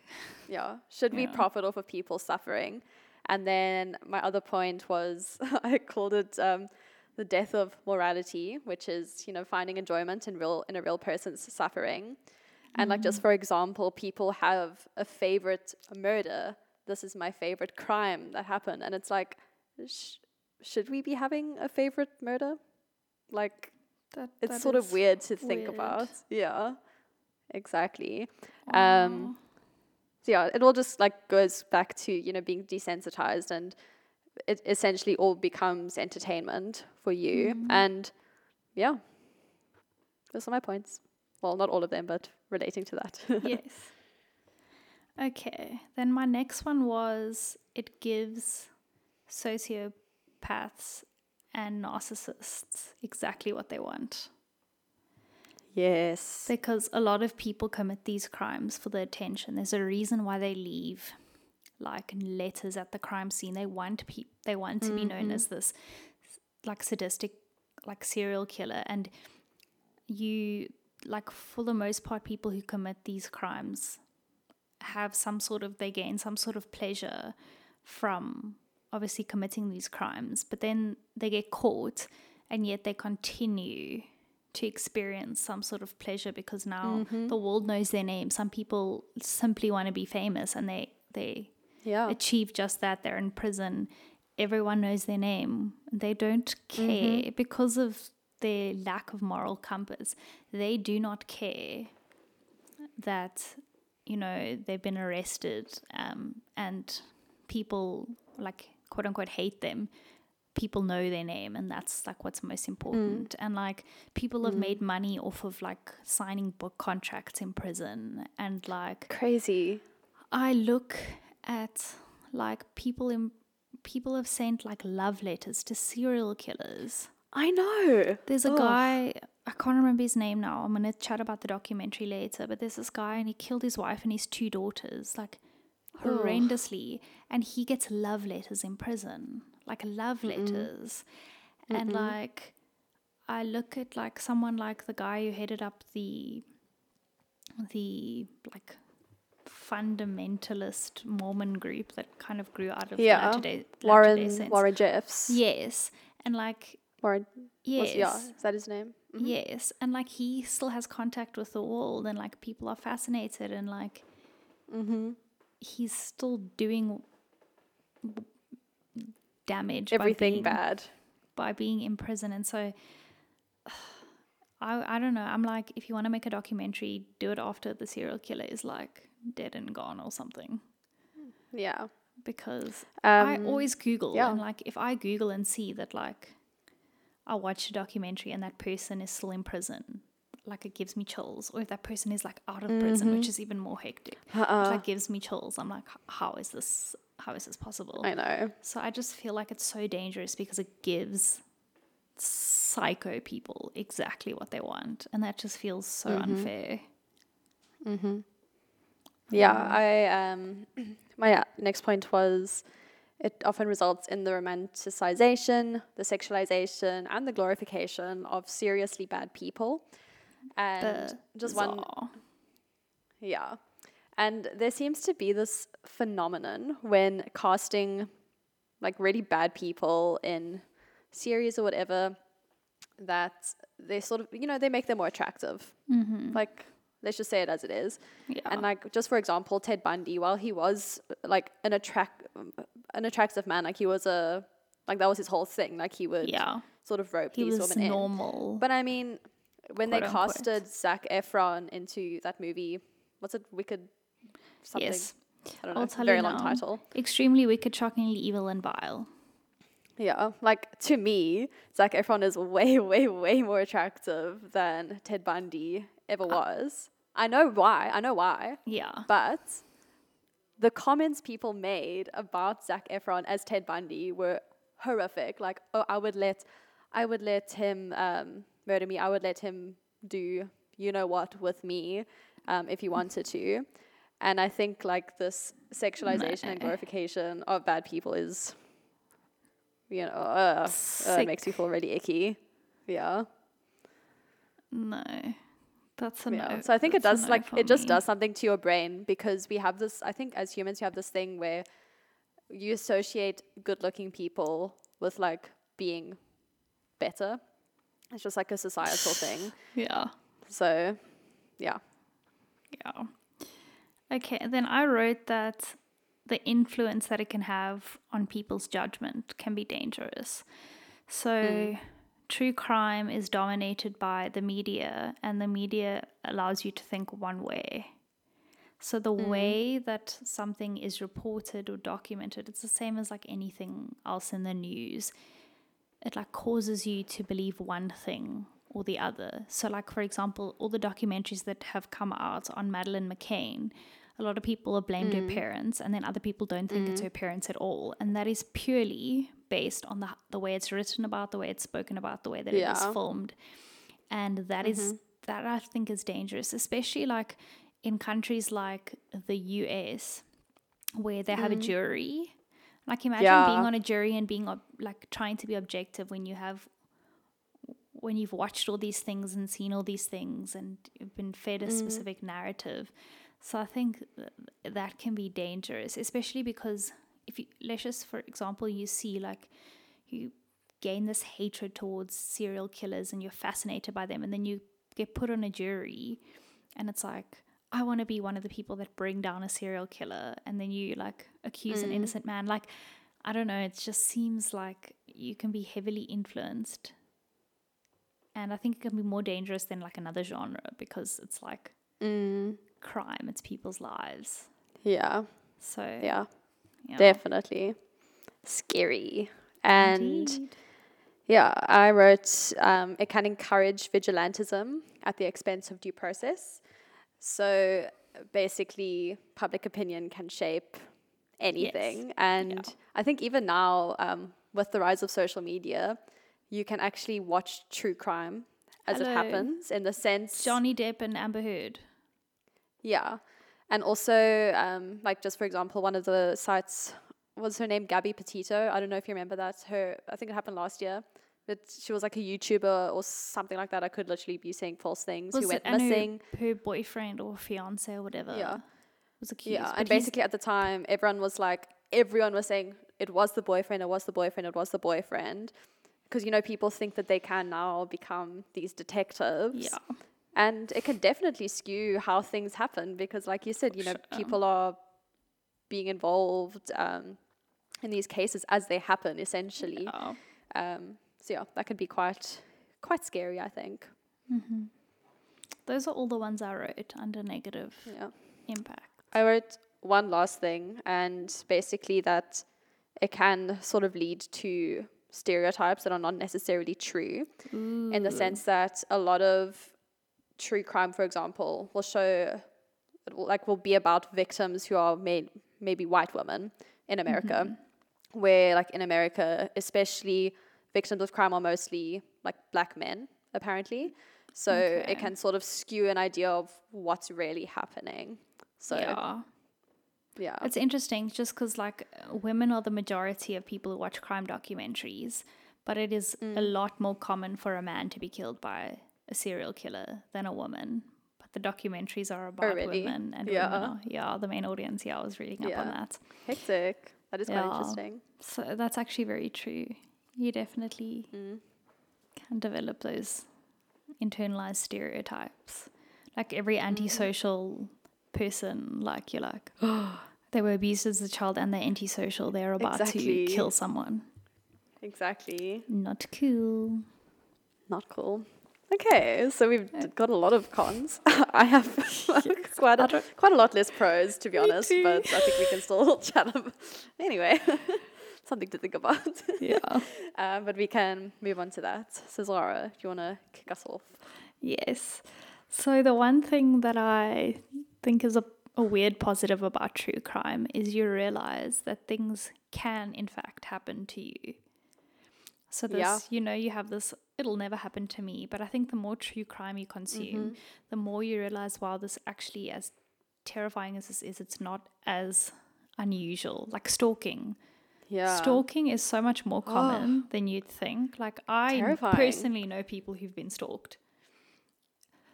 Yeah, should yeah. we profit off of people suffering? And then my other point was I called it um, the death of morality, which is, you know, finding enjoyment in real in a real person's suffering, mm-hmm. and like just for example, people have a favorite murder. This is my favorite crime that happened. And it's like, sh- should we be having a favorite murder? Like, that, that it's sort of weird to think weird. about. Yeah, exactly. Um, so yeah, it all just like goes back to, you know, being desensitized, and it essentially all becomes entertainment for you. Mm-hmm. And yeah, those are my points. Well, not all of them, but relating to that. Yes. Okay, then my next one was it gives sociopaths and narcissists exactly what they want. Yes. Because a lot of people commit these crimes for the attention. There's a reason why they leave, like, letters at the crime scene. They want pe- They want to mm-hmm. be known as this, like, sadistic, like, serial killer. And you, like, for the most part, people who commit these crimes have some sort of, they gain some sort of pleasure from obviously committing these crimes, but then they get caught and yet they continue to experience some sort of pleasure because now mm-hmm. the world knows their name. Some people simply want to be famous and they, they yeah. achieve just that. They're in prison. Everyone knows their name. They don't care mm-hmm. because of their lack of moral compass. They do not care that, you know, they've been arrested um, and people, like, quote unquote, hate them. People know their name, and that's, like, what's most important. Mm. And, like, people have mm. made money off of, like, signing book contracts in prison and, like... Crazy. I look at, like, people in... People have sent, like, love letters to serial killers. I know. There's a oh. guy... I can't remember his name now. I'm going to chat about the documentary later. But there's this guy and he killed his wife and his two daughters, like, horrendously. Ugh. And he gets love letters in prison, like, love mm-hmm. letters. Mm-hmm. And, like, I look at, like, someone like the guy who headed up the, the like, fundamentalist Mormon group that kind of grew out of yeah. Latter-day, Latter-day Saints. Warren, Warren Jeffs. Yes. And, like... Warren, yes. Yeah, is that his name? Mm-hmm. Yes, and, like, he still has contact with the world, and, like, people are fascinated, and, like, mm-hmm. he's still doing damage. Everything by being, bad. By being in prison. And so, I I don't know. I'm like, if you want to make a documentary, do it after the serial killer is, like, dead and gone or something. Yeah. Because um, I always Google, yeah. and, like, if I Google and see that, like, I watch a documentary and that person is still in prison, like, it gives me chills. Or if that person is, like, out of mm-hmm. prison, which is even more hectic, uh-uh. like, gives me chills. I'm like, how is this? How is this possible? I know. So I just feel like it's so dangerous because it gives psycho people exactly what they want, and that just feels so mm-hmm. unfair. Mm-hmm. Yeah, I um, my next point was, it often results in the romanticization, the sexualization, and the glorification of seriously bad people. And the just bizarre. one. Yeah. And there seems to be this phenomenon when casting, like, really bad people in series or whatever, that they sort of, you know, they make them more attractive. Mm-hmm. Like, let's just say it as it is. Yeah. And, like, just for example, Ted Bundy, while he was, like, an attract an attractive man, like, he was a, like, that was his whole thing. Like, he would yeah. sort of rope he these women in. He was normal. But, I mean, when they casted unquote. Zac Efron into that movie, what's it, Wicked something? Yes. I don't know. I'll tell Very you long now. title. Extremely Wicked, Shockingly Evil and Vile. Yeah, like, to me, Zac Efron is way, way, way more attractive than Ted Bundy ever was. Uh, I know why. I know why. Yeah. But the comments people made about Zac Efron as Ted Bundy were horrific. Like, oh, I would let, I would let him um, murder me. I would let him do you know what with me um, if he wanted to. And I think, like, this sexualization no. and glorification of bad people is... You know, uh, uh, it makes you feel really icky. Yeah. No, that's a no. Yeah. So I think it does, like, it just does something to your brain, because we have this, I think as humans, you have this thing where you associate good-looking people with, like, being better. It's just, like, a societal thing. Yeah. So, yeah. Yeah. Okay, then I wrote that... the influence that it can have on people's judgment can be dangerous. So mm. true crime is dominated by the media, and the media allows you to think one way. So the mm. way that something is reported or documented, it's the same as like anything else in the news. It like causes you to believe one thing or the other. So like, for example, all the documentaries that have come out on Madeleine McCann, a lot of people have blamed mm. her parents, and then other people don't think mm. it's her parents at all. And that is purely based on the the way it's written about, the way it's spoken about, the way that yeah. it is filmed. And that mm-hmm. is, that I think is dangerous, especially like in countries like the U S where they mm. have a jury. Like imagine yeah. being on a jury and being ob- like trying to be objective when you have, when you've watched all these things and seen all these things and you've been fed a mm. specific narrative. So I think that can be dangerous, especially because if you, let's just, for example, you see like you gain this hatred towards serial killers and you're fascinated by them, and then you get put on a jury and it's like, I want to be one of the people that bring down a serial killer, and then you like accuse mm. an innocent man. Like, I don't know, it just seems like you can be heavily influenced. And I think it can be more dangerous than like another genre, because it's like... Mm. crime, it's people's lives. Yeah. So yeah, yeah. definitely scary. And Indeed. yeah, I wrote um, it can encourage vigilantism at the expense of due process. So basically, public opinion can shape anything. Yes. And yeah. I think even now, um, with the rise of social media, you can actually watch true crime as Hello. it happens, in the sense Johnny Depp and Amber Heard. Yeah. And also, um, like, just for example, one of the sites, was her name Gabby Petito? I don't know if you remember that. Her, I think it happened last year. That she was like a YouTuber or something like that. I could literally be saying false things. Was who went missing. Her, her boyfriend or fiance or whatever. Yeah. Was accused. Yeah. And basically at the time, everyone was like, everyone was saying it was the boyfriend, it was the boyfriend, it was the boyfriend. Because, you know, people think that they can now become these detectives. Yeah. And it can definitely skew how things happen, because like you said, you know, sure. people are being involved um, in these cases as they happen, essentially. Yeah. Um, so yeah, that could be quite, quite scary, I think. Mm-hmm. Those are all the ones I wrote under negative yeah. impact. I wrote one last thing, and basically that it can sort of lead to stereotypes that are not necessarily true, Ooh. in the sense that a lot of true crime, for example, will show, like, will be about victims who are made, maybe white women in America, mm-hmm. where, like, in America, especially victims of crime are mostly, like, black men, apparently. So okay. it can sort of skew an idea of what's really happening. So, yeah. yeah. It's interesting just because, like, women are the majority of people who watch crime documentaries, but it is mm. a lot more common for a man to be killed by a serial killer than a woman, but the documentaries are about oh, really? women, and yeah. women are, yeah, the main audience. Yeah, I was reading yeah. up on that. Hectic. That is yeah. quite interesting. So that's actually very true. You definitely mm. can develop those internalized stereotypes. Like every antisocial mm. person, like you're like, oh, they were abused as a child and they're antisocial. They're about exactly. to kill someone. Exactly. Not cool. Not cool. Okay, so we've got a lot of cons. I have yes, quite a, quite a lot less pros, to be honest, too. But I think we can still chat them. Anyway, something to think about. Yeah. um, but we can move on to that. So Zara, do you want to kick us off? Yes. So the one thing that I think is a, a weird positive about true crime is you realize that things can, in fact, happen to you. So this, yeah. you know, you have this, it'll never happen to me. But I think the more true crime you consume, mm-hmm. the more you realize, wow, this actually, as terrifying as this is, it's not as unusual. Like stalking. Yeah. Stalking is so much more common oh. than you'd think. Like I terrifying. personally know people who've been stalked.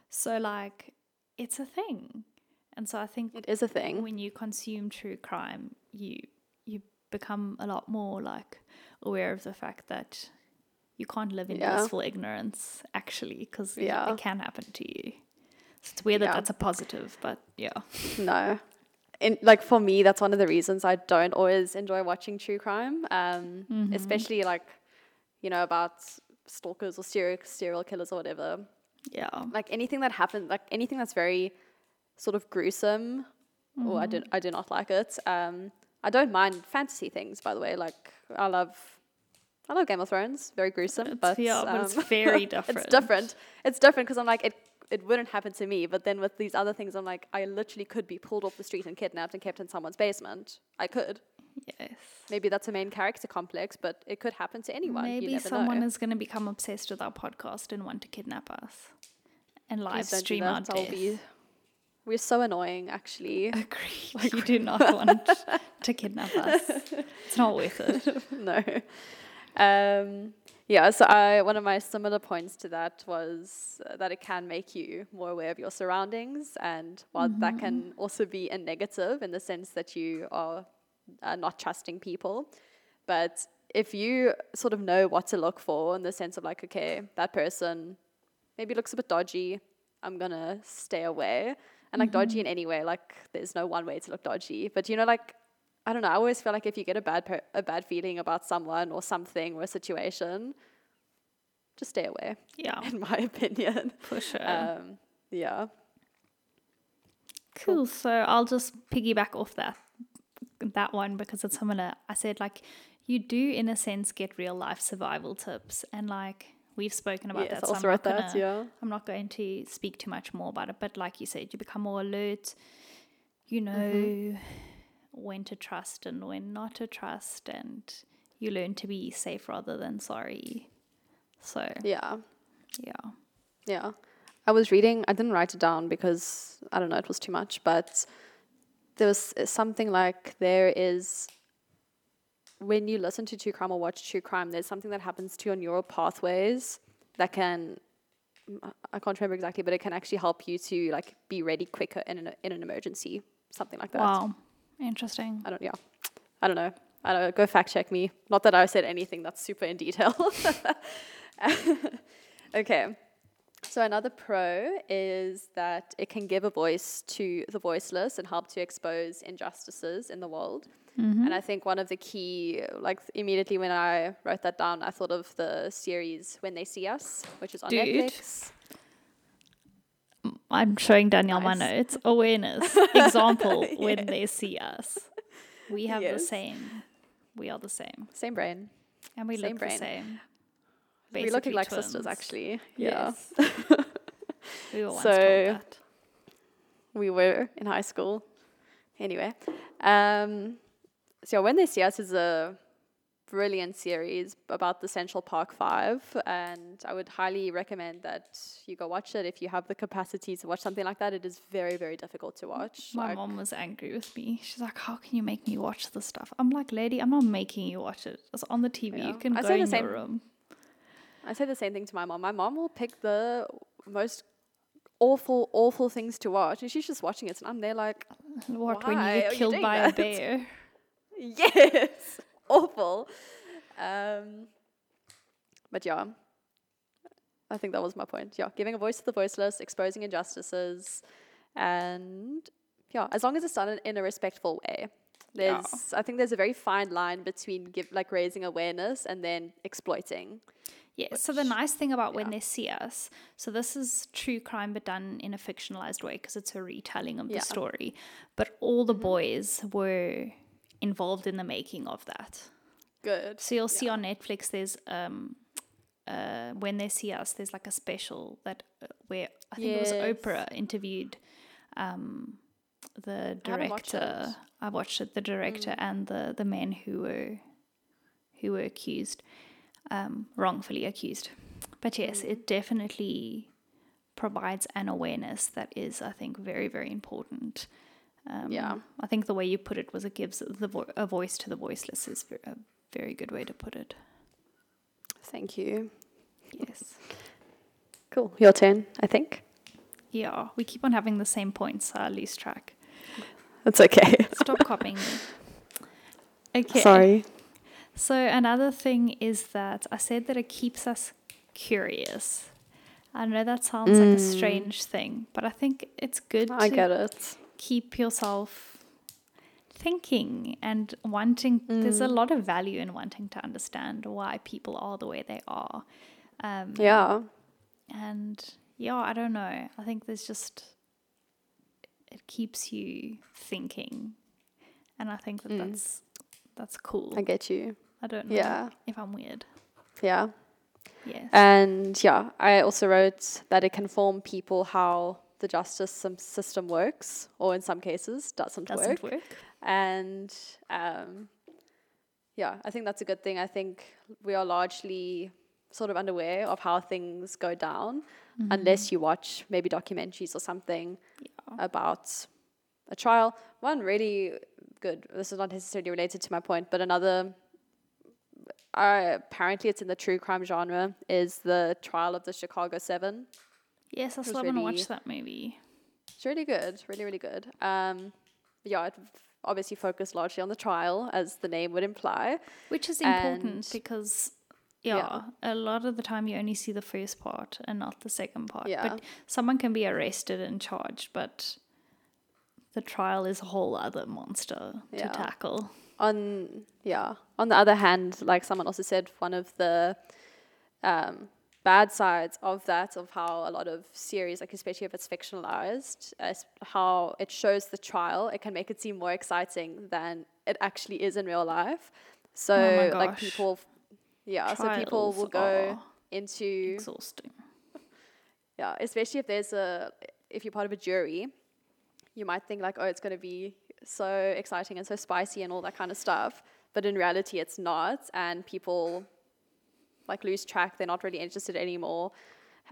So like it's a thing. And so I think it is a thing. When you consume true crime, you you become a lot more like aware of the fact that you can't live in yeah. blissful ignorance, actually, because yeah. it can happen to you. So it's weird yeah. that that's a positive, but yeah. No. In, like, for me, that's one of the reasons I don't always enjoy watching true crime, um, mm-hmm. especially, like, you know, about stalkers or serial, serial killers or whatever. Yeah. Like, anything that happens, like, anything that's very sort of gruesome, mm-hmm. or I do, I do not like it. Um, I don't mind fantasy things, by the way. Like, I love... I love Game of Thrones. Very gruesome, it's, but yeah, um, but it's very different. It's different. It's different because I'm like, it it wouldn't happen to me. But then with these other things, I'm like, I literally could be pulled off the street and kidnapped and kept in someone's basement. I could. Yes. Maybe that's a main character complex, but it could happen to anyone. Maybe you never someone know. is going to become obsessed with our podcast and want to kidnap us and live stream our death. Be, we're so annoying, actually. Agreed. Like you do not want to kidnap us. It's not worth it. No. Um, yeah, so I, one of my similar points to that was uh, that it can make you more aware of your surroundings, and while mm-hmm. that can also be a negative in the sense that you are uh, not trusting people, but if you sort of know what to look for in the sense of like, okay, that person maybe looks a bit dodgy, I'm gonna stay away. And like mm-hmm. dodgy in any way, like there's no one way to look dodgy, but you know, like I don't know, I always feel like if you get a bad per- a bad feeling about someone or something or a situation, just stay away. Yeah. In my opinion. For sure. Um, yeah. Cool. cool. So I'll just piggyback off that that one because it's similar. I said, like, you do, in a sense, get real life survival tips. And, like, we've spoken about yes, that. So I'm not, gonna, that, yeah. I'm not going to speak too much more about it. But like you said, you become more alert, you know... Mm-hmm. when to trust and when not to trust, and you learn to be safe rather than sorry. So yeah yeah yeah I was reading, I didn't write it down because I don't know, it was too much, but there was something like there is when you listen to true crime or watch true crime, there's something that happens to your neural pathways that can, I can't remember exactly, but it can actually help you to like be ready quicker in an, in an emergency, something like that. Wow. Interesting. I don't, yeah. I don't know. I don't know. Go fact check me. Not that I said anything that's super in detail. Okay. So another pro is that it can give a voice to the voiceless and help to expose injustices in the world. Mm-hmm. And I think one of the key, like immediately when I wrote that down, I thought of the series When They See Us, which is on Dude. Netflix. I'm showing Danielle nice. my notes. Awareness. Example, yes. When they see us. We have yes. the same. We are the same. Same brain. And we same look brain. the same. Basically we look like twins. Sisters, actually. Yeah. Yes. We were once so, called that. We were in high school. Anyway. Um, so When They See Us is a brilliant series about the Central Park Five, and I would highly recommend that you go watch it if you have the capacity to watch something like that. It is very, very difficult to watch. My like, mom was angry with me. She's like, how can you make me watch this stuff? I'm like, lady, I'm not making you watch it. It's on the T V. Yeah. You can I go say the in same, your room. I say the same thing to my mom. My mom will pick the most awful, awful things to watch, and she's just watching it, and I'm there like, what, when you get killed you by that? a bear? Yes. Awful. Um, but yeah, I think that was my point. Yeah, giving a voice to the voiceless, exposing injustices, and yeah, as long as it's done in a respectful way. There's, yeah. I think there's a very fine line between give, like raising awareness and then exploiting. Yeah, which, so the nice thing about yeah. When They See Us, so this is true crime but done in a fictionalized way because it's a retelling of yeah. the story, but all the mm-hmm. boys were... involved in the making of that. Good. So you'll yeah. see on Netflix there's um uh When They See Us, there's like a special that uh, where I think yes. it was Oprah interviewed um the director. I, I watched it, the director mm. and the the men who were who were accused, um wrongfully accused. But yes, mm. it definitely provides an awareness that is, I think, very, very important. Um, yeah. I think the way you put it was it gives the vo- a voice to the voiceless is a very good way to put it. Thank you. Yes. Cool. Your turn, I think. Yeah. We keep on having the same points, so I lose track. That's okay. Stop copying me. Okay. Sorry. So another thing is that I said that it keeps us curious. I know that sounds mm. like a strange thing, but I think it's good I to... get it. Keep yourself thinking and wanting. Mm. There's a lot of value in wanting to understand why people are the way they are. Um, yeah. And yeah, I don't know. I think there's just, it keeps you thinking. And I think that mm. that's, that's cool. I get you. I don't know yeah. if I'm weird. Yeah. Yes. And yeah, I also wrote that it can inform people how the justice system works, or in some cases doesn't, doesn't work. work. And um, yeah, I think that's a good thing. I think we are largely sort of unaware of how things go down mm-hmm. unless you watch maybe documentaries or something yeah. about a trial. One really good, this is not necessarily related to my point, but another, uh, apparently it's in the true crime genre, is the trial of the Chicago Seven. Yes, I still haven't really, watched that movie. It's really good, really, really good. Um, yeah, it obviously focused largely on the trial, as the name would imply. Which is important and, because, yeah, yeah, a lot of the time you only see the first part and not the second part. Yeah. But someone can be arrested and charged, but the trial is a whole other monster yeah. to tackle. On yeah. On the other hand, like someone also said, one of the... Um, bad sides of that, of how a lot of series, like especially if it's fictionalized, uh, how it shows the trial, it can make it seem more exciting than it actually is in real life. So oh like people, yeah, trials so people will go into exhausting. Yeah, especially if there's a, if you're part of a jury, you might think like, oh, it's going to be so exciting and so spicy and all that kind of stuff. But in reality, it's not. And people... like lose track, they're not really interested anymore.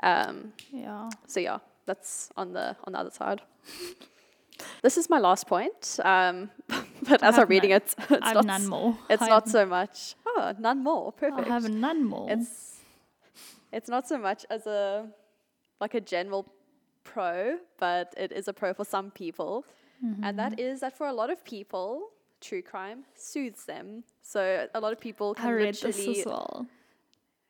Um, yeah. So yeah, that's on the on the other side. This is my last point. Um, but as I'm reading it, it's I have not, none more. It's I not so much. Oh, none more. Perfect. I have none more. It's it's not so much as a like a general pro, but it is a pro for some people, mm-hmm. and that is that for a lot of people, true crime soothes them. So a lot of people can I read literally. This as well.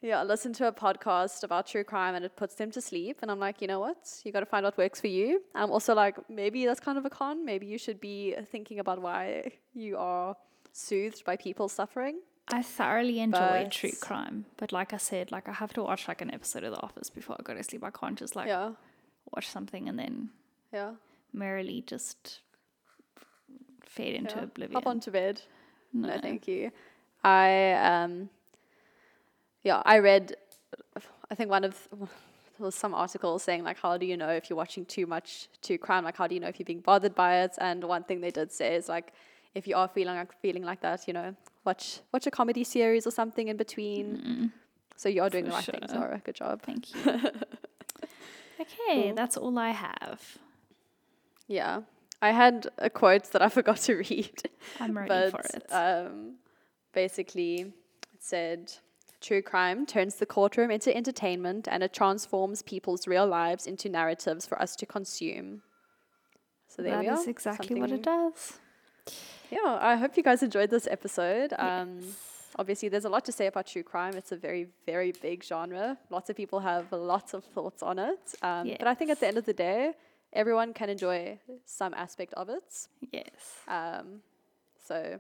Yeah, I listen to a podcast about true crime and it puts them to sleep. And I'm like, you know what? You got to find what works for you. I'm also like, maybe that's kind of a con. Maybe you should be thinking about why you are soothed by people suffering. I thoroughly enjoy but true crime. But like I said, like I have to watch like an episode of The Office before I go to sleep. I can't just like yeah. watch something and then yeah. merrily just fade into yeah. oblivion. Hop onto bed. No, no thank you. I... um. Yeah, I read, I think one of, there was some article saying like, how do you know if you're watching too much true crime? Like, how do you know if you're being bothered by it? And one thing they did say is like, if you are feeling like, feeling like that, you know, watch watch a comedy series or something in between. Mm-hmm. So you are doing For the right sure. thing, Zara. Good job. Thank you. Okay, cool. That's all I have. Yeah. I had a quote that I forgot to read. I'm ready but, for it. Um, basically, it said... True crime turns the courtroom into entertainment, and it transforms people's real lives into narratives for us to consume. So there that we are. That is exactly Something what it does. Yeah, I hope you guys enjoyed this episode. Yes. Um, obviously, there's a lot to say about true crime. It's a very, very big genre. Lots of people have lots of thoughts on it. Um, yes. But I think at the end of the day, everyone can enjoy some aspect of it. Yes. Um, so...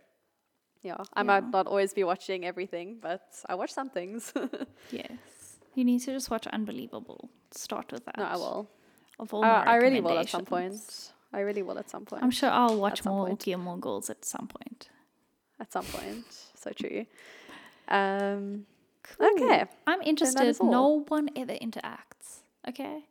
Yeah, I yeah. might not always be watching everything, but I watch some things. Yes. You need to just watch Unbelievable. Start with that. No, I will. Of all uh, I really will at some point. I really will at some point. I'm sure I'll watch more Gilmore Girls at some point. At some point. So true. Um, cool. Okay. I'm interested. No one ever interacts. Okay.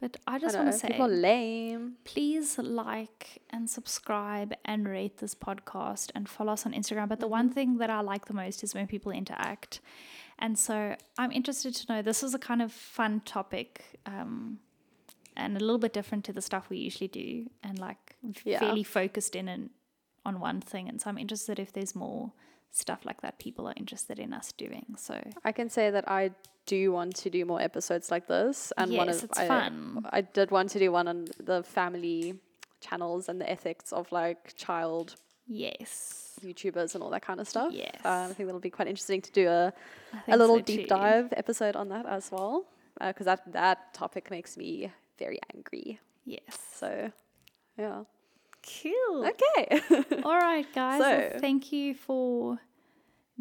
But I just want to say, people are lame. Please like and subscribe and rate this podcast and follow us on Instagram. But the one thing that I like the most is when people interact. And so I'm interested to know, this is a kind of fun topic, um, and a little bit different to the stuff we usually do, and like yeah. fairly focused in and on one thing. And so I'm interested if there's more stuff like that people are interested in us doing. So I can say that I do want to do more episodes like this, and yes, one of it's I, fun. I did want to do one on the family channels and the ethics of like child yes YouTubers and all that kind of stuff. Yes, um, I think that'll be quite interesting to do a a little so deep too. dive episode on that as well, because uh, that that topic makes me very angry. Yes, so yeah. Cool. Okay. All right, guys. So, well, thank you for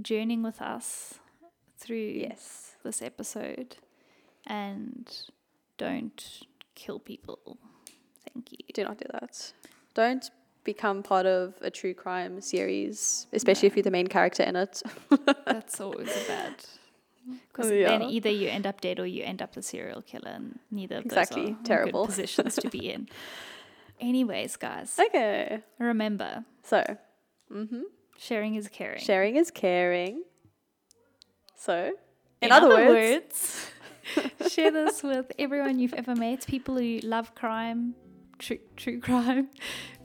journeying with us through yes. this episode. And don't kill people. Thank you. Do not do that. Don't become part of a true crime series, especially no. if you're the main character in it. That's always a bad. Because yeah. then either you end up dead or you end up a serial killer, and neither of exactly. those are terrible good positions to be in. Anyways, guys. Okay. Remember. So. Mm-hmm. Sharing is caring. Sharing is caring. So. In, in other, other words. words share this with everyone you've ever met. People who love crime. True, true crime.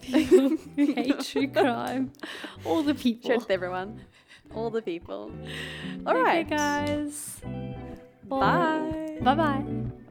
People who hate true crime. All the people. Share it with everyone. All the people. All okay, right. guys. Bye. Bye-bye.